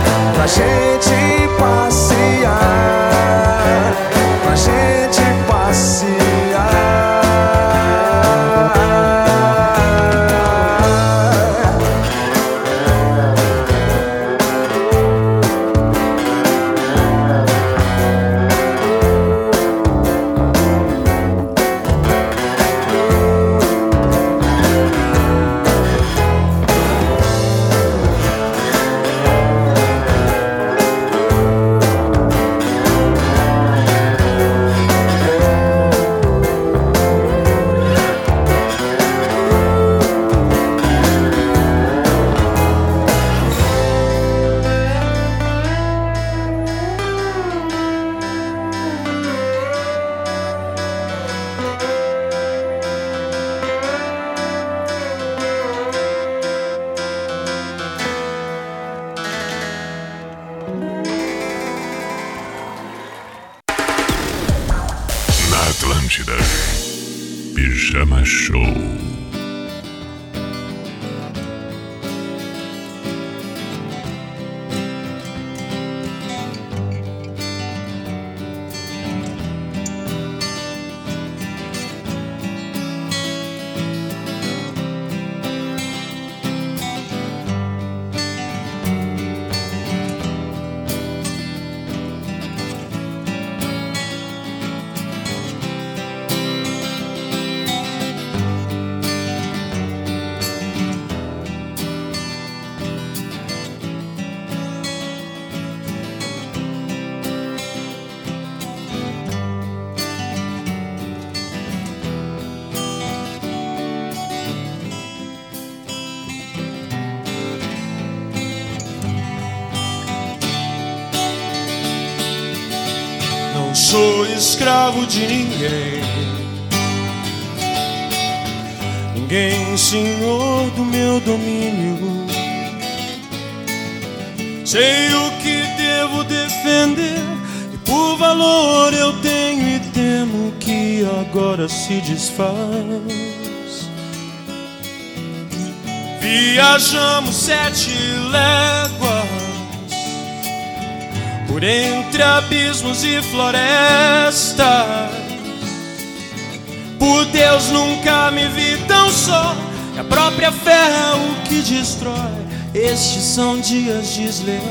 passear, pra gente passear. Na Atlântida, Pijama Show. Escravo de ninguém, ninguém senhor do meu domínio. Sei o que devo defender, e por valor eu tenho e temo que agora se desfaz. Viajamos 7 léguas por entre abismos e florestas. Por Deus nunca me vi tão só, e a própria fé é o que destrói. Estes são dias desleais.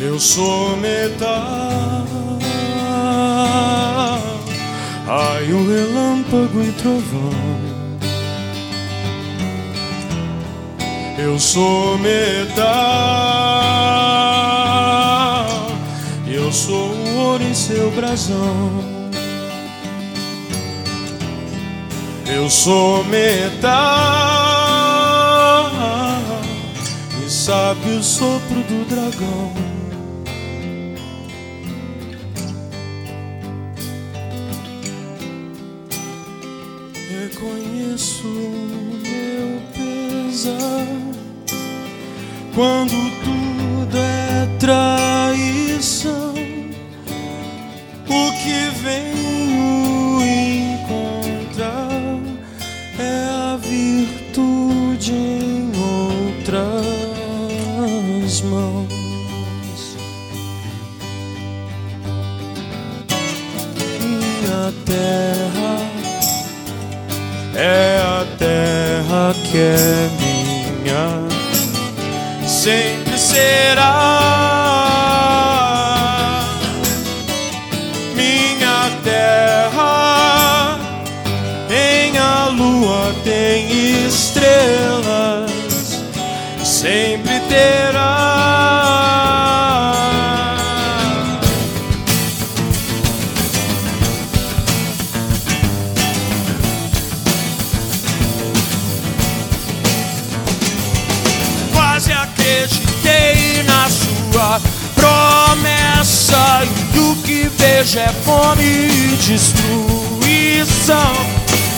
Eu sou metal, ai um relâmpago e trovão. Eu sou metal, eu sou o ouro em seu brasão. Eu sou metal, e sabe o sopro do dragão. Reconheço o meu pesar quando tudo é traição. O que venho encontrar é a virtude em outras mãos. Minha terra é a terra que é minha, sempre será minha terra. Em a lua tem estrela. acreditei na sua promessa, e o que vejo é fome e destruição.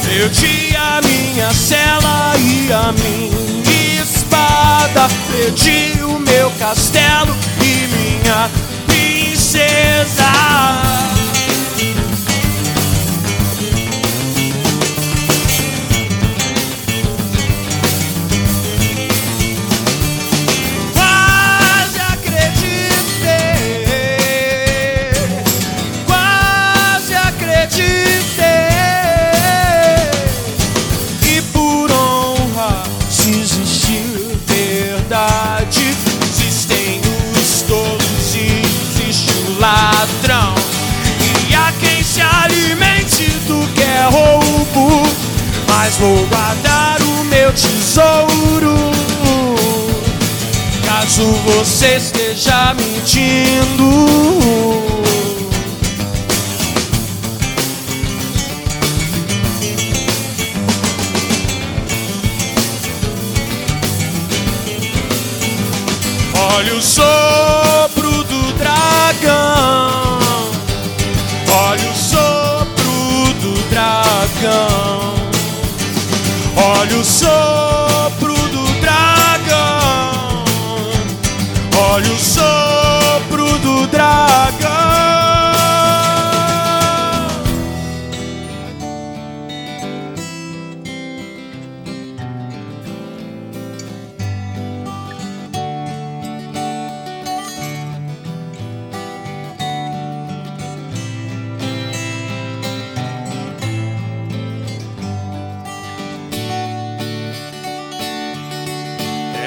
Perdi a minha cela e a minha espada, perdi o meu castelo e minha princesa. Mas vou guardar o meu tesouro, caso você esteja mentindo. Olha o sopro do dragão, olha o sopro do dragão, olha o sopro do dragão, olha o sopro do dragão.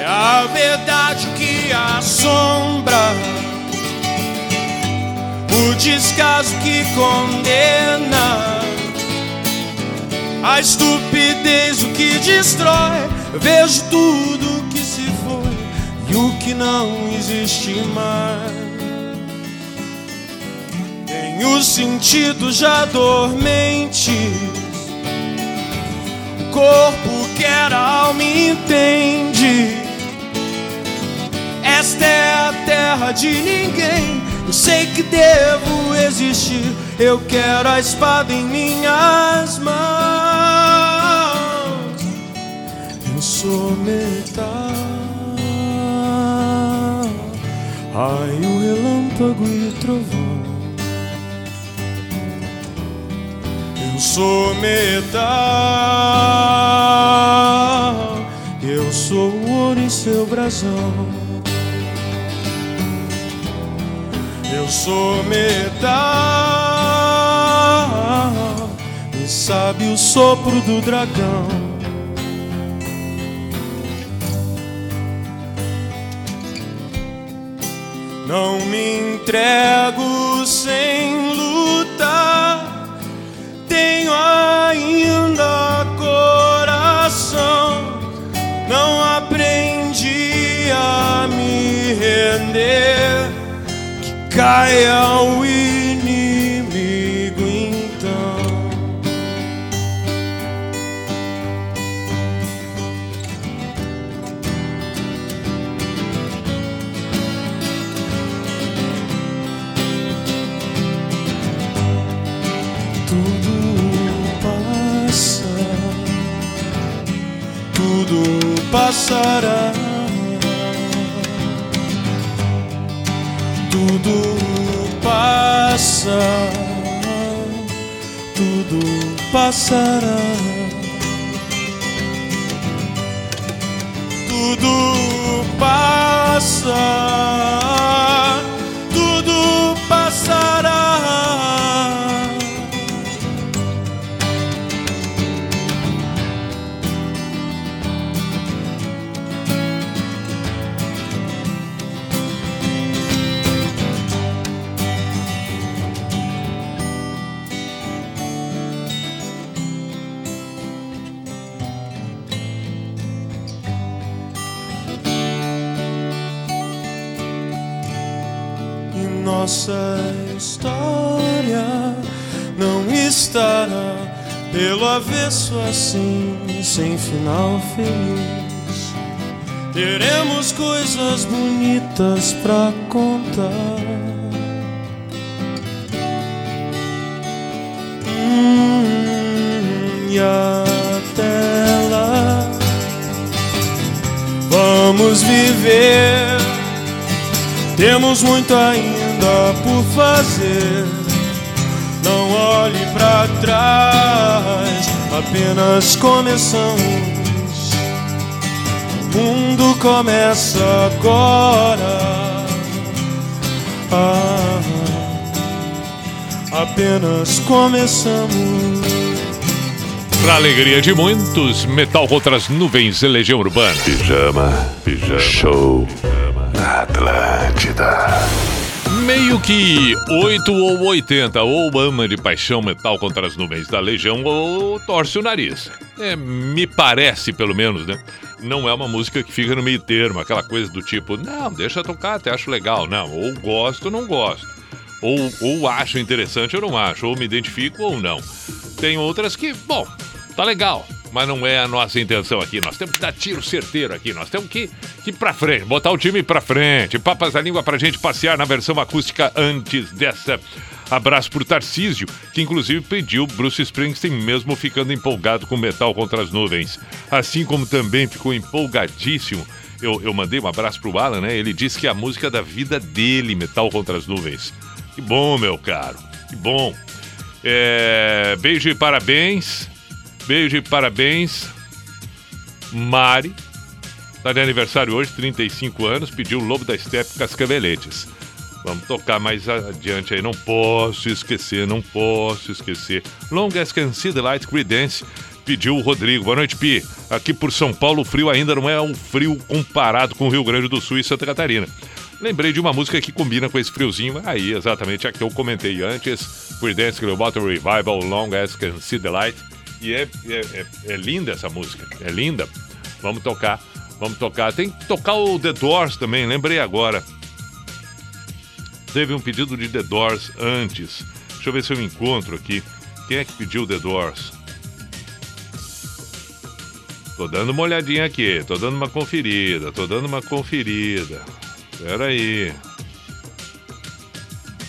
A verdade que assombra, o descaso que condena, a estupidez o que destrói. Eu vejo tudo o que se foi e o que não existe mais. Tenho sentidos já dormentes, o corpo que era alma entende. Esta é a terra de ninguém, eu sei que devo existir. Eu quero a espada em minhas mãos, eu sou metal, raio, relâmpago e trovão. Eu sou metal, eu sou o ouro em seu brasão. Eu sou metal, e sabe o sopro do dragão. Não me entrego sem lutar, tenho ainda coração. Não aprendi a me render. Caia o inimigo então. Tudo passa, tudo passará. Tudo passa, tudo passará. Tudo passa, tudo passará. Nossa história não estará pelo avesso assim, sem final feliz. Teremos coisas bonitas pra contar. E até lá vamos viver. Temos muito ainda por fazer. Não olhe pra trás, apenas começamos. O mundo começa agora. Ah, apenas começamos. Pra alegria de muitos, metal contra as nuvens, Legião Urbana. Pijama show na Atlântida. Meio que 8 ou 80, ou ama de paixão metal contra as nuvens da Legião, ou torce o nariz. É, me parece, pelo menos, né? Não é uma música que fica no meio termo, aquela coisa do tipo, não, deixa tocar, até acho legal. Não, ou gosto ou não gosto. Ou acho interessante ou não acho, ou me identifico ou não. Tem outras que, bom, tá legal, mas não é a nossa intenção aqui. Nós temos que dar tiro certeiro aqui. Nós temos que ir pra frente, botar o time pra frente. Papas da Língua pra gente passear na versão acústica antes dessa. Abraço pro Tarcísio, que inclusive pediu Bruce Springsteen, mesmo ficando empolgado com metal contra as nuvens. Assim como também ficou empolgadíssimo. Eu mandei um abraço pro Alan, né? Ele disse que é a música da vida dele, metal contra as nuvens. Que bom, meu caro. Que bom. Beijo e parabéns. Beijo e parabéns, Mari, tá de aniversário hoje, 35 anos, pediu Lobo da Estepe, Cascaveletes. Vamos tocar mais adiante aí, não posso esquecer. Long as Can See the Light, Creedence, pediu o Rodrigo. Boa noite, Pi. Aqui por São Paulo o frio ainda não é um frio comparado com o Rio Grande do Sul e Santa Catarina. Lembrei de uma música que combina com esse friozinho aí, exatamente a que eu comentei antes, Creedence Clearwater Revival, Long as Can See the Light. E é linda essa música, é linda. Vamos tocar. Tem que tocar o The Doors também, lembrei agora. Teve um pedido de The Doors antes. Deixa eu ver se eu encontro aqui. Quem é que pediu The Doors? Tô dando uma olhadinha aqui, tô dando uma conferida. Espera aí.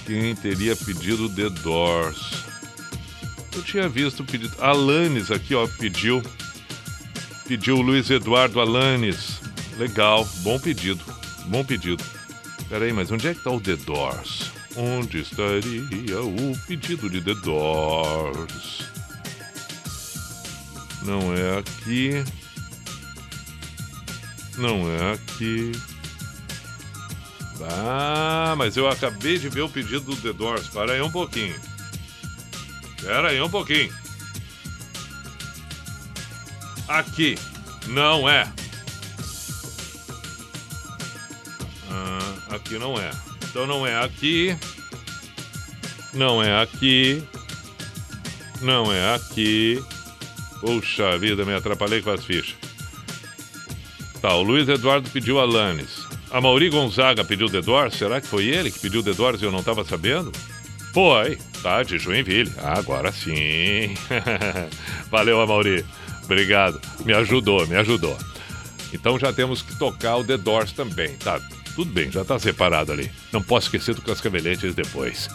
Quem teria pedido The Doors? Eu tinha visto o pedido. Alanis aqui, ó, pediu o Luiz Eduardo Alanis. Legal, bom pedido. Peraí, mas onde é que tá o The Doors? Onde estaria o pedido de The Doors? Não é aqui. Ah, mas eu acabei de ver o pedido do The Doors. Pera aí um pouquinho. Aqui. Aqui não é. Então não é aqui. Puxa vida, me atrapalhei com as fichas. Tá, o Luiz Eduardo pediu Alanis. A Mauri Gonzaga pediu The Doors. Será que foi ele que pediu The Doors e eu não tava sabendo? Foi, tá, de Joinville. Agora sim. Valeu, Amauri. Obrigado. Me ajudou. Então já temos que tocar o The Doors também, tá? Tudo bem, já tá separado ali. Não posso esquecer do Cascaveletes depois.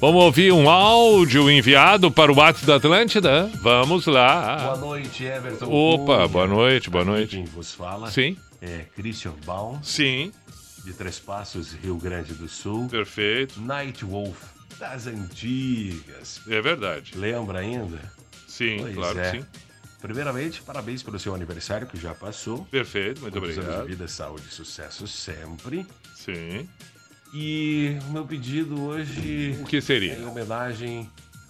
Vamos ouvir um áudio enviado para o WhatsApp da Atlântida? Vamos lá. Boa noite, Everton. Opa, boa noite. Quem vos fala? Sim. É Christian Baum. Sim. De Três Passos, Rio Grande do Sul. Perfeito. Nightwolf, das antigas. É verdade. Lembra ainda? Sim, pois claro é. Que sim. Primeiramente, parabéns pelo seu aniversário que já passou. Perfeito, muito obrigado. Anos de vida, saúde e sucesso sempre. Sim. E o meu pedido hoje... O que seria? Em homenagem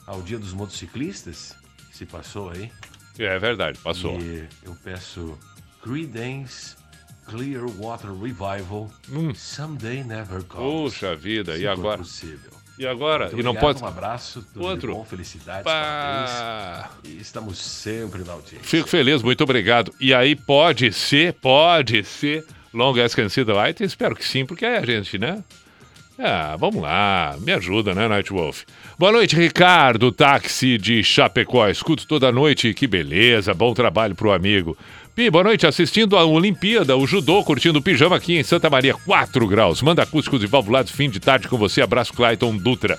ao Dia dos Motociclistas, que se passou aí. É verdade, passou. E eu peço Creedence Clearwater Revival, Someday Never Comes. Puxa vida, se e agora? Possível. E agora? Muito e não pode... Um abraço, tudo outro. Bom, felicidades, parabéns. E estamos sempre na audiência. Fico feliz, muito obrigado. E aí pode ser Long as Can See the Light? Espero que sim, porque é a gente, né? Ah, vamos lá. Me ajuda, né, Nightwolf? Boa noite, Ricardo, táxi de Chapecó. Escuto toda noite, que beleza. Bom trabalho pro amigo. Pi, boa noite. Assistindo a Olimpíada, o judô, curtindo o pijama aqui em Santa Maria. 4 graus. Manda acústicos e valvulados, fim de tarde com você. Abraço, Clayton Dutra.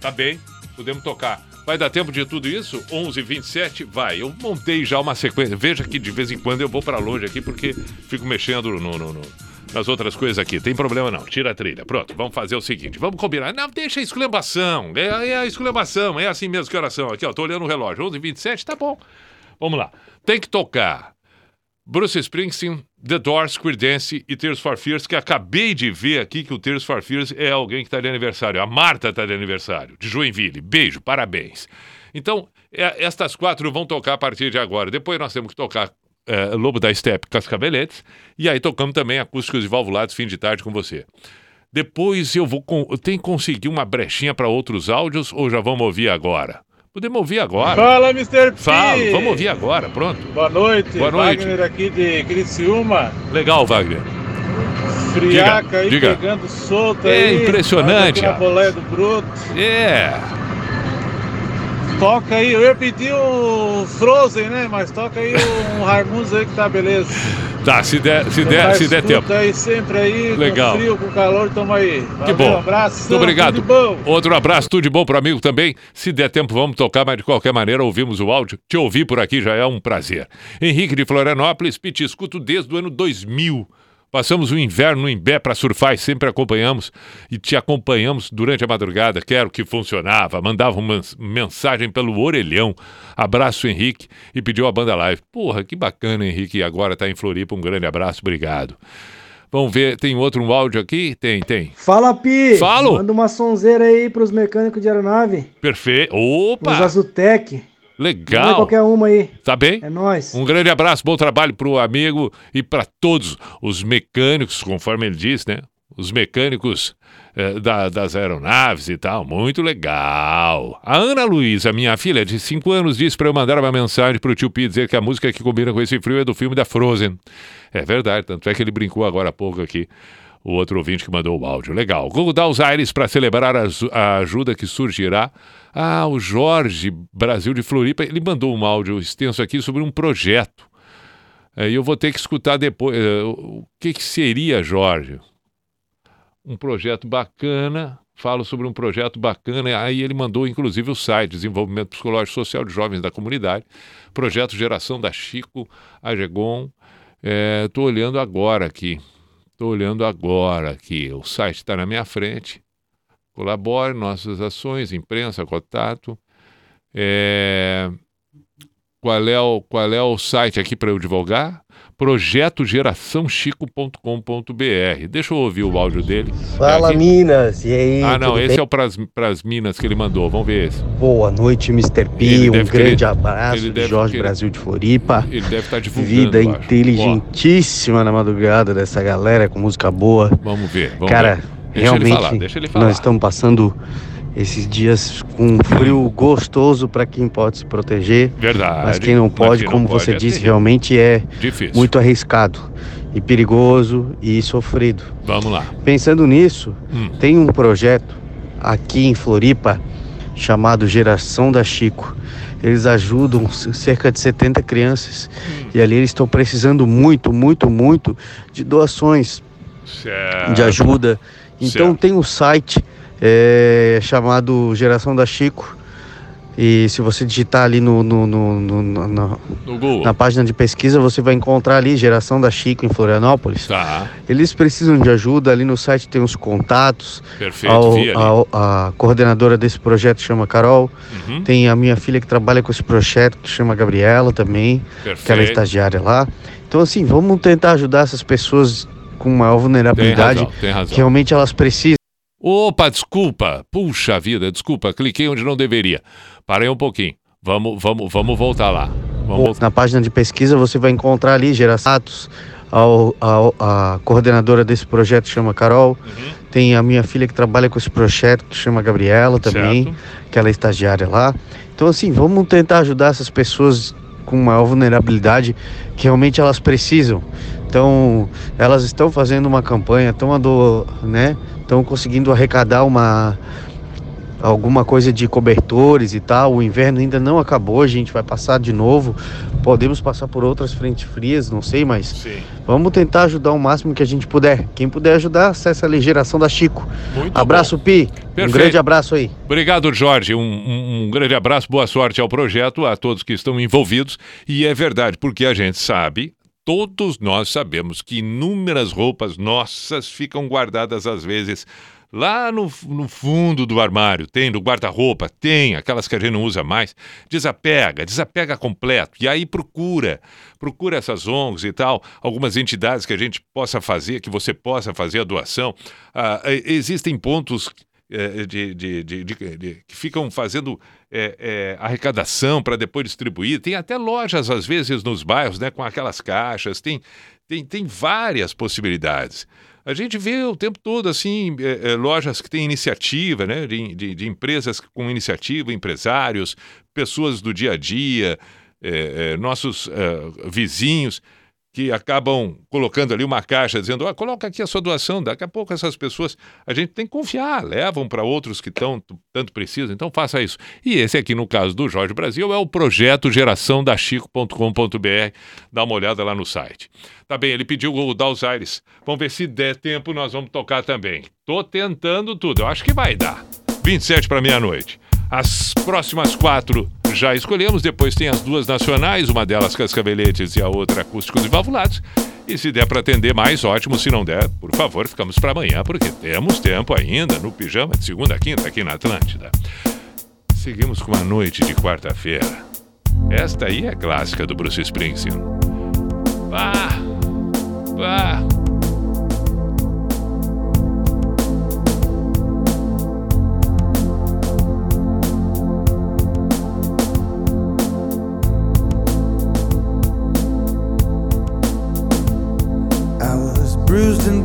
Tá bem, podemos tocar. Vai dar tempo de tudo isso? 11h27? Vai. Eu montei já uma sequência. Veja que de vez em quando eu vou pra longe aqui porque fico mexendo nas outras coisas aqui. Tem problema não. Tira a trilha. Pronto, vamos fazer o seguinte. Vamos combinar. Não, deixa a exclamação. É a exclamação. É assim mesmo que oração. Aqui, ó. Tô olhando o relógio. 11h27? Tá bom. Vamos lá. Tem que tocar Bruce Springsteen, The Doors, Creedence e Tears for Fears, que acabei de ver aqui que o Tears for Fears é alguém que está de aniversário. A Marta está de aniversário, de Joinville. Beijo, parabéns. Então, estas 4 vão tocar a partir de agora. Depois nós temos que tocar Lobo da Steppe, Cascaveletes, e aí tocamos também Acústicos e Valvulados, fim de tarde com você. Depois eu vou... Tem que conseguir uma brechinha para outros áudios ou já vamos ouvir agora? Podemos ouvir agora. Fala, Mr. P. Fala, vamos ouvir agora, pronto. Boa noite. Boa noite. Wagner aqui de Criciúma. Legal, Wagner. Friaca diga, aí, diga. Pegando solta é aí. É impressionante. A boleia do Bruto. É. Toca aí, eu ia pedir o Frozen, né? Mas toca aí um Raimundos aí que tá beleza. Tá, se der tempo. Aí sempre aí, legal. Com frio, com calor, tamo aí. Valeu, que bom. Um abraço. Muito obrigado. Tudo bom. Outro abraço, tudo de bom pro amigo também. Se der tempo, vamos tocar, mas de qualquer maneira, ouvimos o áudio. Te ouvir por aqui já é um prazer. Henrique de Florianópolis, Piti, escuto desde o ano 2000. Passamos o inverno no Imbé para surfar e sempre acompanhamos e te acompanhamos durante a madrugada. Quero que funcionava. Mandava uma mensagem pelo orelhão. Abraço, Henrique. E pediu a banda live. Porra, que bacana, Henrique. E agora tá em Floripa. Um grande abraço. Obrigado. Vamos ver, tem outro áudio aqui? Tem. Fala, Pi. Falo. Manda uma sonzeira aí pros mecânicos de aeronave. Perfeito. Opa. Os Azutec. Legal. Não é qualquer uma aí. Tá bem? É nóis. Um grande abraço, bom trabalho pro amigo e para todos os mecânicos, conforme ele diz, né? Os mecânicos das aeronaves e tal. Muito legal. A Ana Luísa, minha filha de 5 anos, disse para eu mandar uma mensagem pro tio Pi dizer que a música que combina com esse frio é do filme da Frozen. É verdade, tanto é que ele brincou agora há pouco aqui. O outro ouvinte que mandou o áudio. Legal. Google dá os aires para celebrar a ajuda que surgirá. Ah, o Jorge Brasil de Floripa, ele mandou um áudio extenso aqui sobre um projeto. E eu vou ter que escutar depois. O que seria, Jorge? Um projeto bacana. Falo sobre um projeto bacana. Aí ele mandou, inclusive, o site Desenvolvimento Psicológico Social de Jovens da Comunidade. Projeto Geração da Chico, Agegon. Estou olhando agora aqui. O site está na minha frente. Colabore, nossas ações, imprensa, contato. Qual é o site aqui para eu divulgar? projetogeraçãochico.com.br. Deixa eu ouvir o áudio dele. Fala, Minas, e aí? Ah, não, esse bem? É o Pras Minas que ele mandou, vamos ver esse. Boa noite, Mr. P, um grande abraço de Jorge Brasil de Floripa. Ele deve estar divulgando. Vida inteligentíssima na madrugada dessa galera, com música boa. Vamos ver, Cara, realmente, nós estamos passando... esses dias com um frio gostoso para quem pode se proteger. Verdade. Mas quem não pode, como você disse, realmente é difícil. Muito arriscado e perigoso e sofrido. Vamos lá. Pensando nisso, tem um projeto aqui em Floripa chamado Geração da Chico. Eles ajudam cerca de 70 crianças e ali eles estão precisando muito, muito, muito de doações, certo. De ajuda. Então certo. Tem um site... chamado Geração da Chico. E se você digitar ali no Google. Na página de pesquisa, você vai encontrar ali Geração da Chico em Florianópolis. Tá. Eles precisam de ajuda, ali no site tem os contatos. Perfeito, a coordenadora desse projeto chama Carol. Uhum. Tem a minha filha que trabalha com esse projeto, que chama Gabriela também. Perfeito. Que ela é estagiária lá. Então assim, vamos tentar ajudar essas pessoas com maior vulnerabilidade. Tem razão. Que realmente elas precisam. Opa, desculpa. Puxa vida, desculpa. Cliquei onde não deveria. Parei um pouquinho. Vamos voltar lá. Na página de pesquisa você vai encontrar ali Geração. A coordenadora desse projeto chama Carol. Uhum. Tem a minha filha que trabalha com esse projeto, que chama Gabriela também. Certo. Que ela é estagiária lá. Então assim, vamos tentar ajudar essas pessoas com maior vulnerabilidade que realmente elas precisam. Então, elas estão fazendo uma campanha, estão conseguindo arrecadar alguma coisa de cobertores e tal. O inverno ainda não acabou, a gente vai passar de novo, podemos passar por outras frentes frias, não sei, mas sim, vamos tentar ajudar o máximo que a gente puder. Quem puder ajudar, acessa a Geração da Chico. Muito abraço, bom. Pi. Perfeito. Um grande abraço aí. Obrigado, Jorge. Um grande abraço, boa sorte ao projeto, a todos que estão envolvidos. E é verdade, porque a gente sabe, todos nós sabemos que inúmeras roupas nossas ficam guardadas às vezes lá no fundo do armário, tem do guarda-roupa, tem aquelas que a gente não usa mais, desapega completo, e aí procura essas ONGs e tal, algumas entidades que a gente possa fazer, que você possa fazer a doação. Existem pontos que ficam fazendo arrecadação para depois distribuir, tem até lojas às vezes nos bairros, né, com aquelas caixas, tem várias possibilidades. A gente vê o tempo todo, assim, lojas que têm iniciativa, né, de empresas com iniciativa, empresários, pessoas do dia a dia, nossos vizinhos, que acabam colocando ali uma caixa, dizendo, coloca aqui a sua doação, daqui a pouco essas pessoas, a gente tem que confiar, levam para outros que tanto precisam, então faça isso. E esse aqui, no caso do Jorge Brasil, é o projeto geraçãodachico.com.br, dá uma olhada lá no site. Tá bem, ele pediu o Dals Aires. Vamos ver se der tempo, nós vamos tocar também. Tô tentando tudo, eu acho que vai dar. 27 para meia-noite. As próximas 4 já escolhemos, depois tem as 2 nacionais, uma delas Cascaveletes e a outra Acústicos e Valvulados. E se der para atender mais, ótimo, se não der, por favor, ficamos para amanhã, porque temos tempo ainda no Pijama de segunda a quinta aqui na Atlântida. Seguimos com a noite de quarta-feira. Esta aí é clássica do Bruce Springsteen. I was bruised and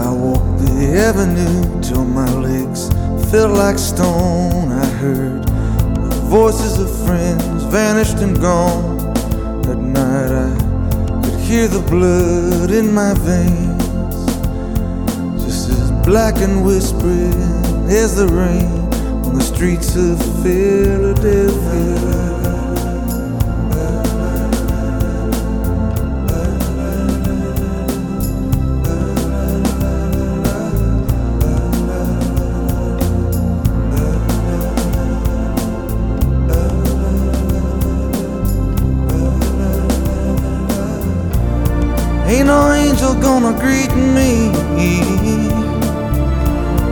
I walked the avenue till my legs felt like stone. I heard the voices of friends vanished and gone. That night I could hear the blood in my veins, just as black and whispering as the rain on the streets of Philadelphia. No angel gonna greet me,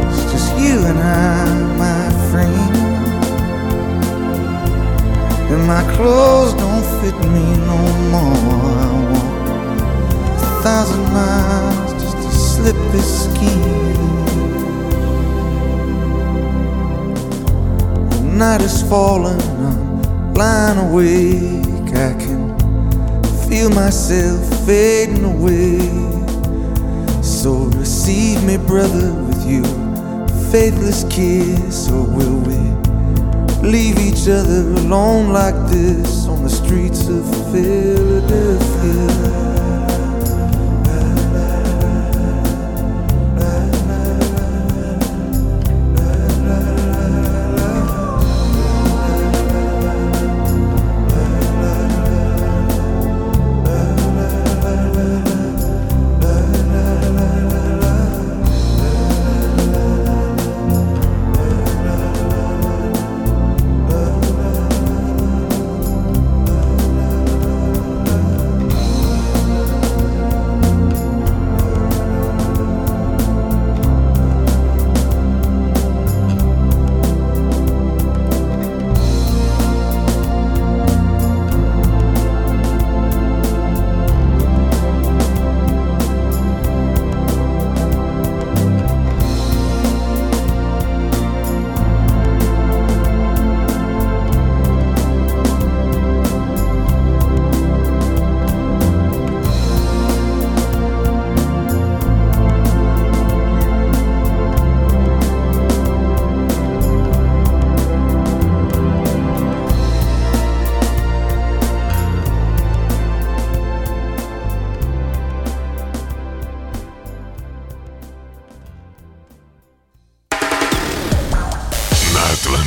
it's just you and I, my friend. And my clothes don't fit me no more. I walk 1,000 miles just to slip this skin. The night is falling, I'm blind awake, I can feel myself fading away. So receive me, brother, with your faithless kiss, or will we leave each other alone like this on the streets of Philadelphia?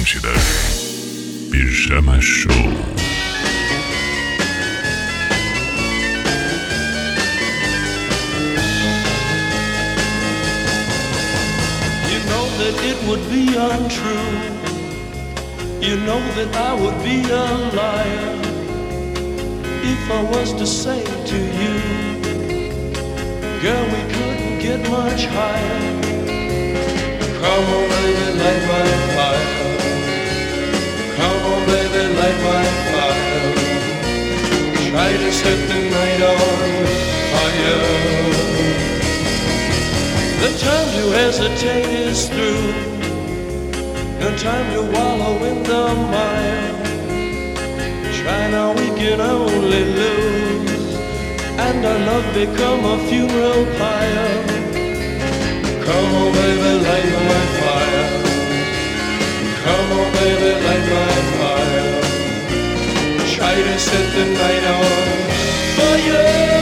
Atlântida. Pijama Show. That it would be untrue. You know that I would be a liar if I was to say to you, girl, we couldn't get much higher. Come on, baby, light my fire. Come on, baby, light my fire. Try to set the night on fire. The time you hesitate is through. The time you wallow in the mire. Try now, we can only lose. And our love become a funeral pyre. Come on, baby, light my fire. Come on, baby, light my fire. Try to set the night on fire. Yeah.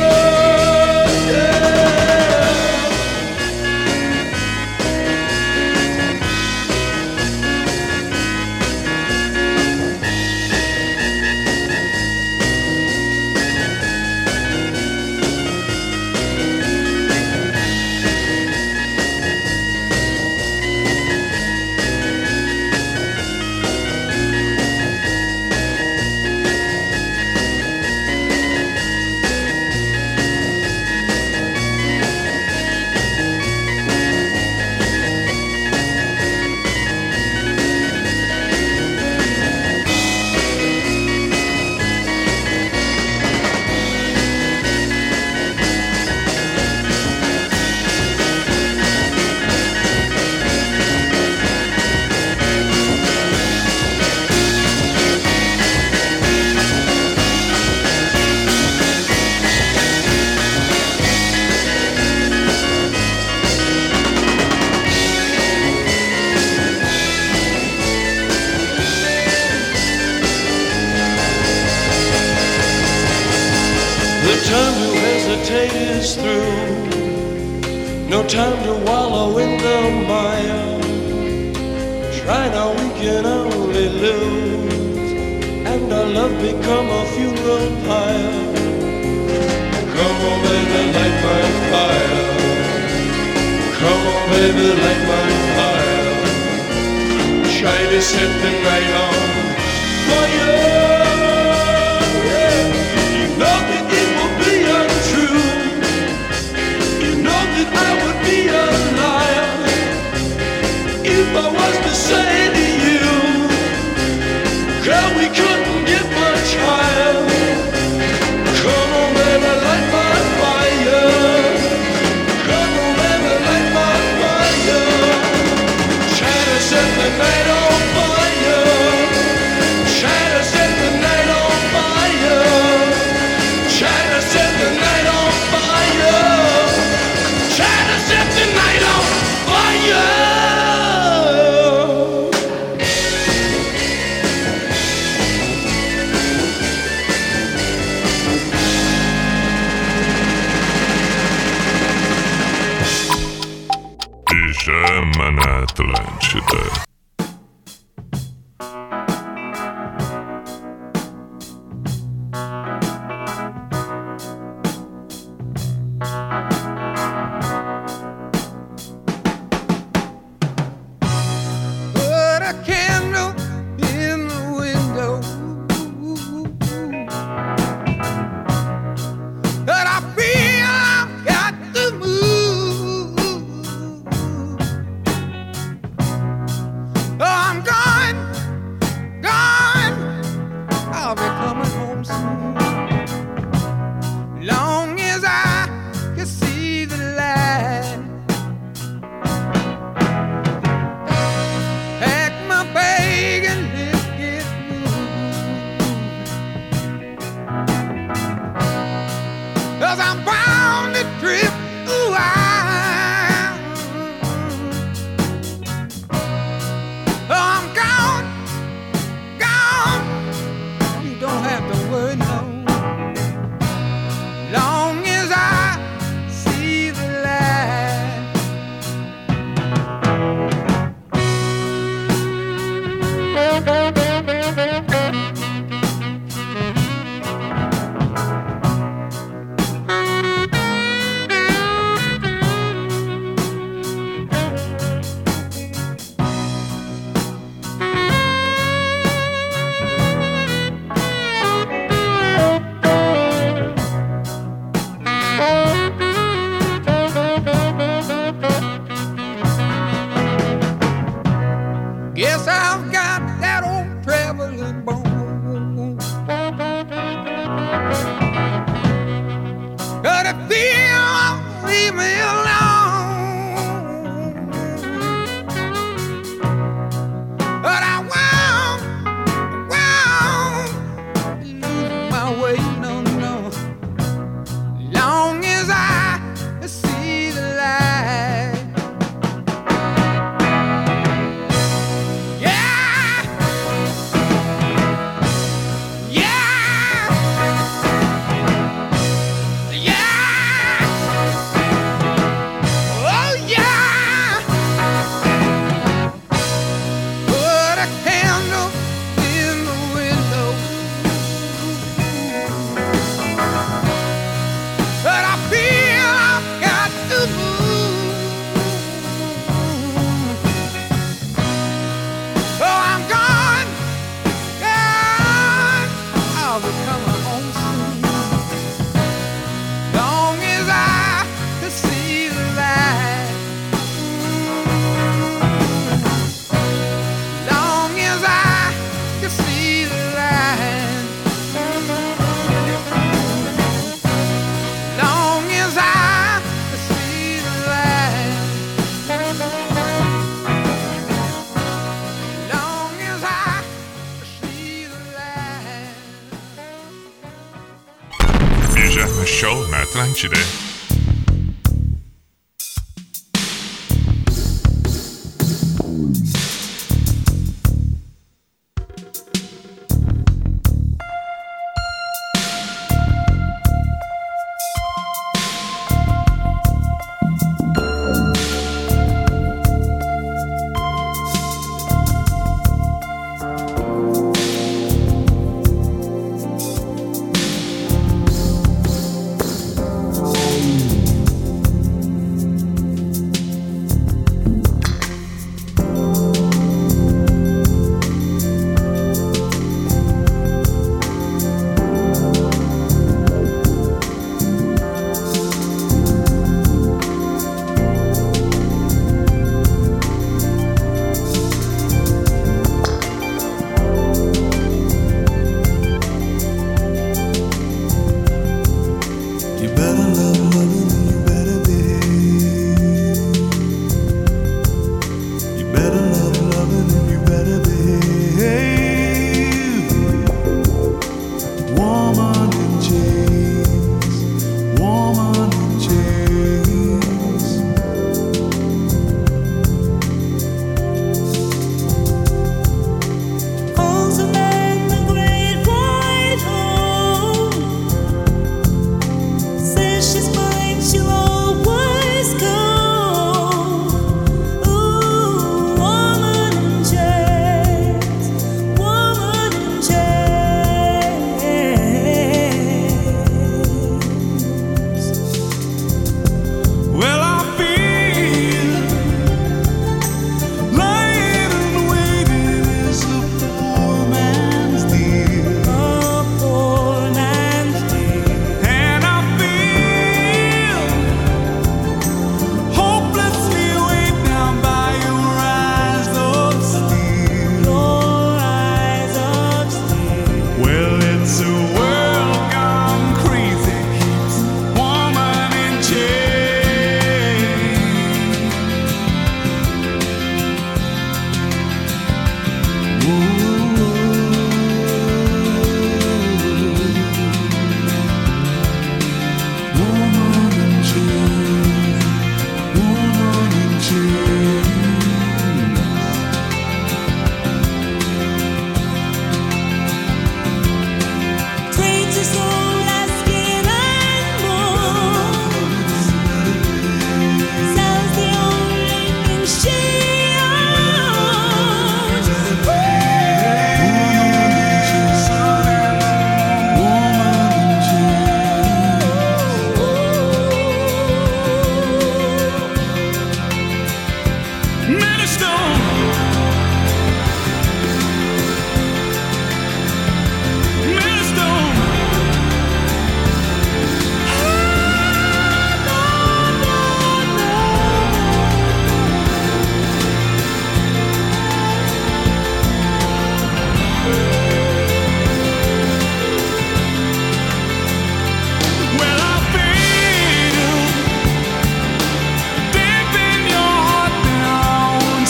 Show na Atlântida.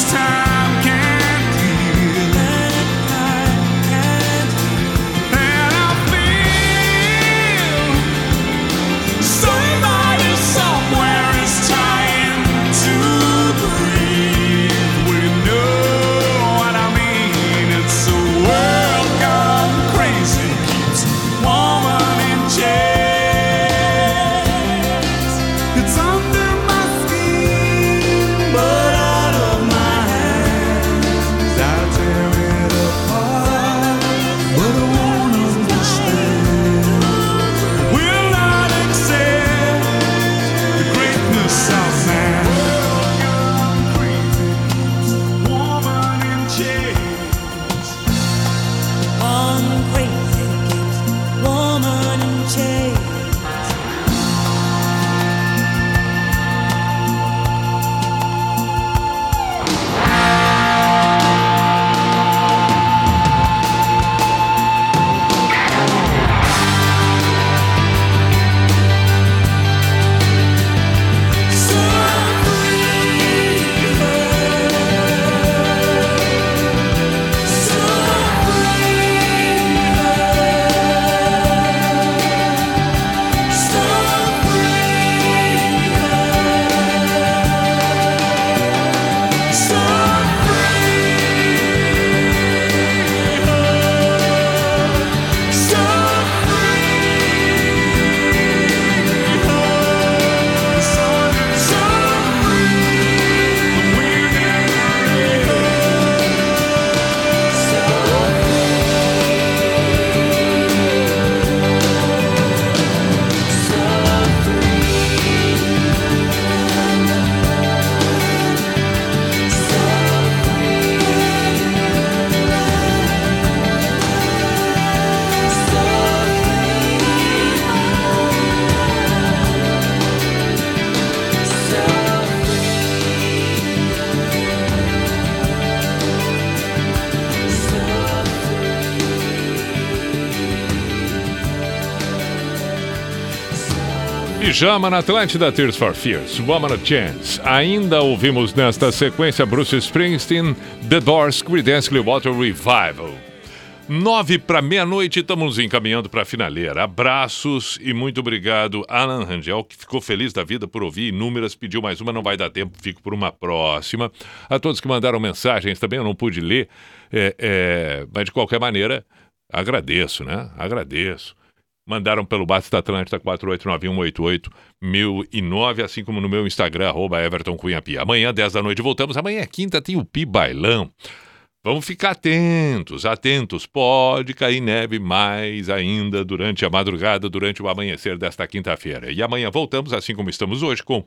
Time. Pijama na Atlântida, Tears for Fears, Woman of Chance. Ainda ouvimos nesta sequência Bruce Springsteen, The Doors, Creedence Clearwater Revival. 9 para meia-noite, estamos encaminhando para a finaleira. Abraços e muito obrigado, Alan Rangel, que ficou feliz da vida por ouvir inúmeras, pediu mais uma, não vai dar tempo, fico por uma próxima. A todos que mandaram mensagens também, eu não pude ler, mas de qualquer maneira, agradeço, né? Agradeço. Mandaram pelo WhatsApp da Atlântida 489188009, assim como no meu Instagram, @EvertonCunhaPi. Amanhã, 10 da noite, voltamos. Amanhã, quinta, tem o Pi Bailão. Vamos ficar atentos, atentos. Pode cair neve mais ainda durante a madrugada, durante o amanhecer desta quinta-feira. E amanhã voltamos, assim como estamos hoje, com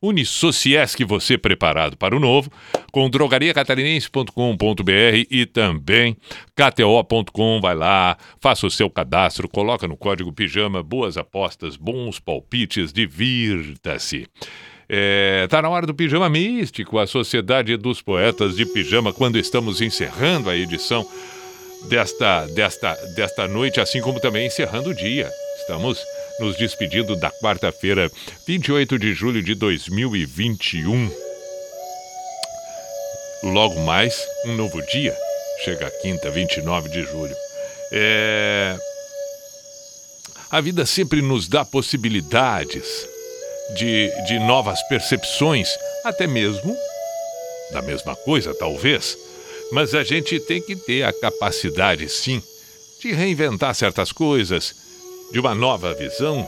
Unisociesc, você preparado para o novo, com drogariacatarinense.com.br e também KTO.com. Vai lá, faça o seu cadastro, coloca no código PIJAMA, boas apostas, bons palpites, divirta-se. Tá na hora do Pijama Místico, a Sociedade dos Poetas de Pijama, quando estamos encerrando a edição desta noite, assim como também encerrando o dia. Estamos nos despedindo da quarta-feira, 28 de julho de 2021. Logo mais, um novo dia. Chega a quinta, 29 de julho. A vida sempre nos dá possibilidades de novas percepções, até mesmo da mesma coisa, talvez, mas a gente tem que ter a capacidade, sim, de reinventar certas coisas, de uma nova visão,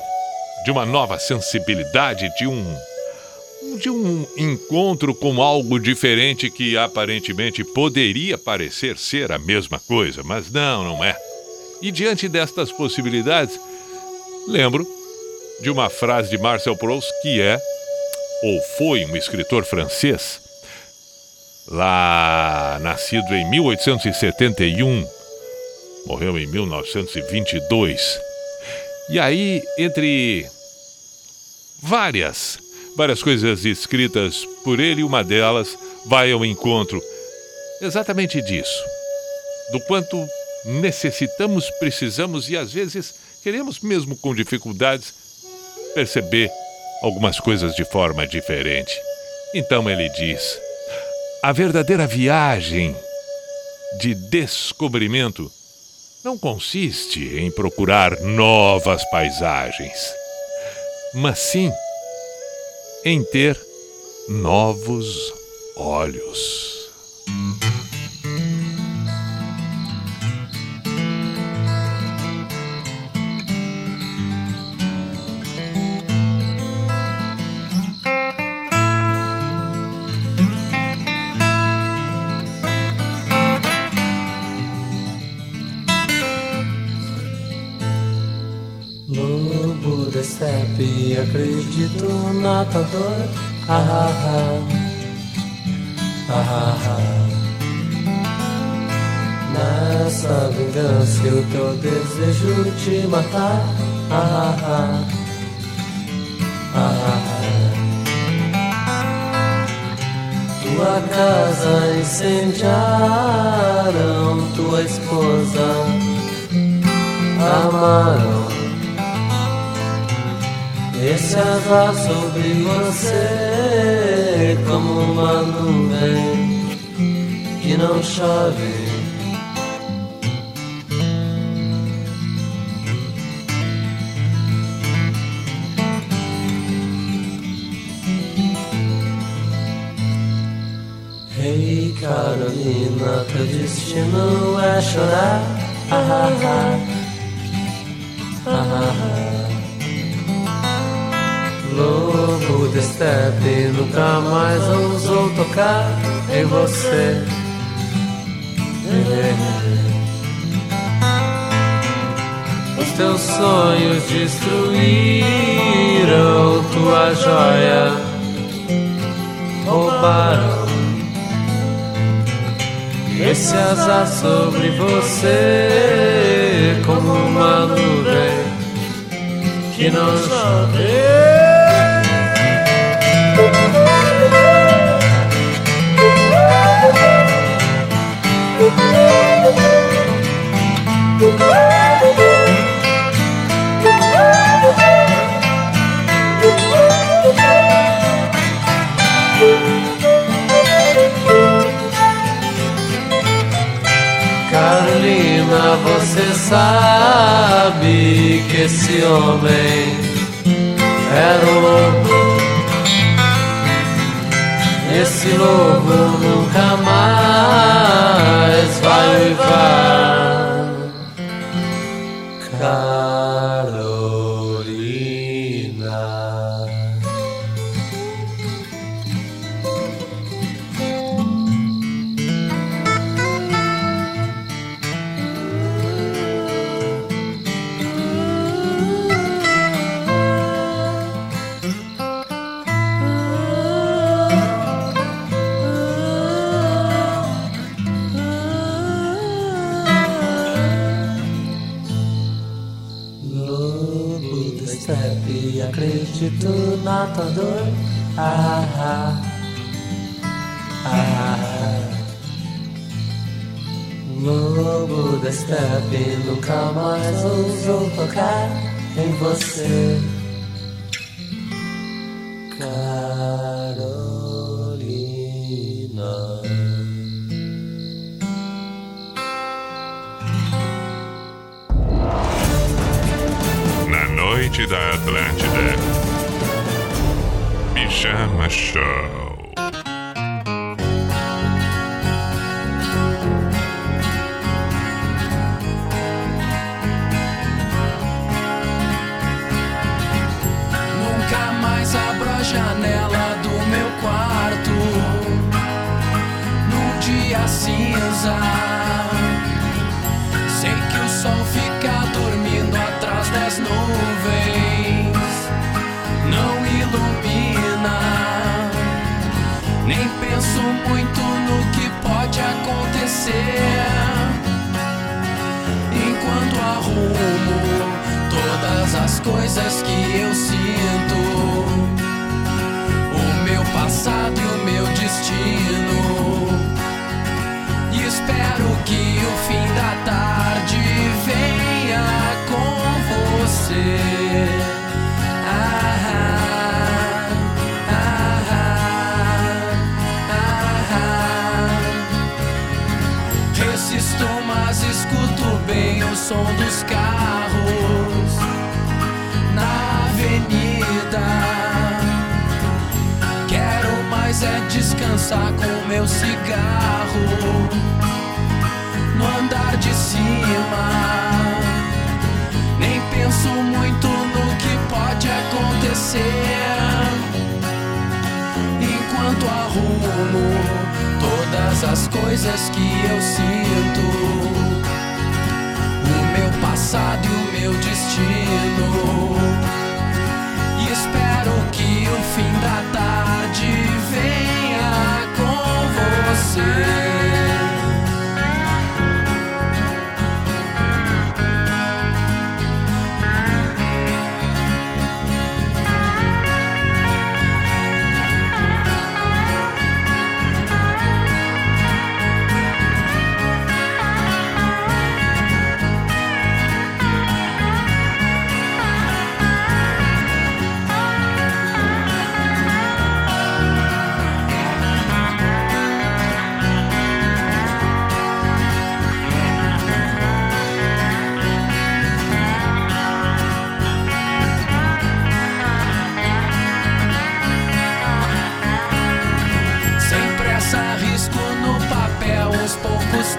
de uma nova sensibilidade, de um encontro com algo diferente que aparentemente poderia parecer ser a mesma coisa, mas não é. E diante destas possibilidades, lembro de uma frase de Marcel Proust, que é, ou foi, um escritor francês, lá nascido em 1871, morreu em 1922. E aí, entre várias coisas escritas por ele, uma delas vai ao encontro exatamente disso, do quanto necessitamos, precisamos e às vezes queremos, mesmo com dificuldades, perceber algumas coisas de forma diferente. Então ele diz: a verdadeira viagem de descobrimento não consiste em procurar novas paisagens, mas sim em ter novos olhos. Acredito no matador, ah, ah, ah, ah, ah. Nessa vingança o teu desejo te matar, ah, ah, ah, ah. Tua casa incendiaram, tua esposa amaram. Esse azar sobre você, como uma nuvem que não chove. Ei, Carolina, teu destino é chorar, ah, ah, ah, ah, ah. Lobo de estepe nunca mais ousou tocar em você. Os teus sonhos destruíram tua joia, roubaram. Esse azar sobre você, como uma nuvem que não chove. agora você sabe que esse homem era o lobo. Esse lobo nunca mais vai uivar. Carolina. Acredito matador, ah, ah, ah. Lobo da steppe, nunca mais ousou tocar em você, Carolina. Noite da Atlântida. Pijama Show. Nunca mais abro a janela do meu quarto num dia cinza. Sei que o sol fica dormindo atrás das nuvens. Penso muito no que pode acontecer enquanto arrumo todas as coisas que eu sinto, o meu passado e o meu destino. E espero que o fim da tarde venha com você. Ah, mas escuto bem o som dos carros na avenida. Quero mais é descansar com meu cigarro no andar de cima. Nem penso muito no que pode acontecer enquanto arrumo todas as coisas que eu sinto, o meu passado e o meu destino. E espero que o fim da tarde venha com você.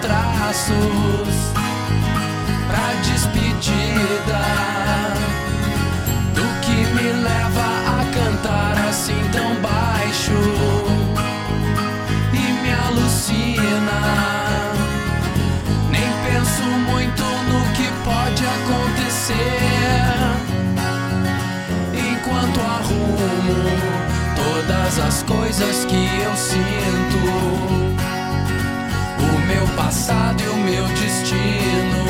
Traços pra despedida do que me leva a cantar assim tão baixo e me alucina. Nem penso muito no que pode acontecer enquanto arrumo todas as coisas que eu sinto, meu passado e o meu destino.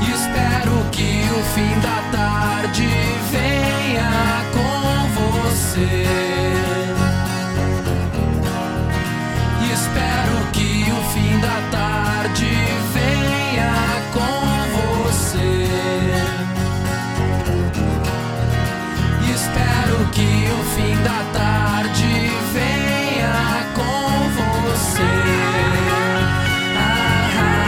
E espero que o fim da tarde venha com você. E espero que o fim da tarde venha com você. E espero que o fim da tarde venha com você. Ah, ah.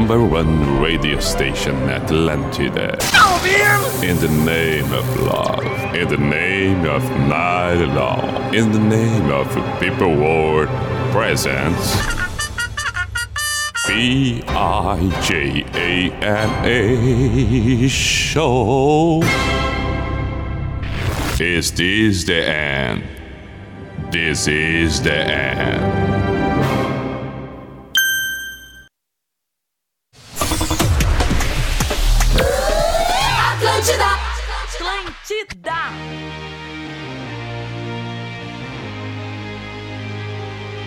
number one radio station, Atlântida. In the name of love, in the name of night long, in the name of people world presence. Bijana show. Is this the end? This is the end. Atlântida!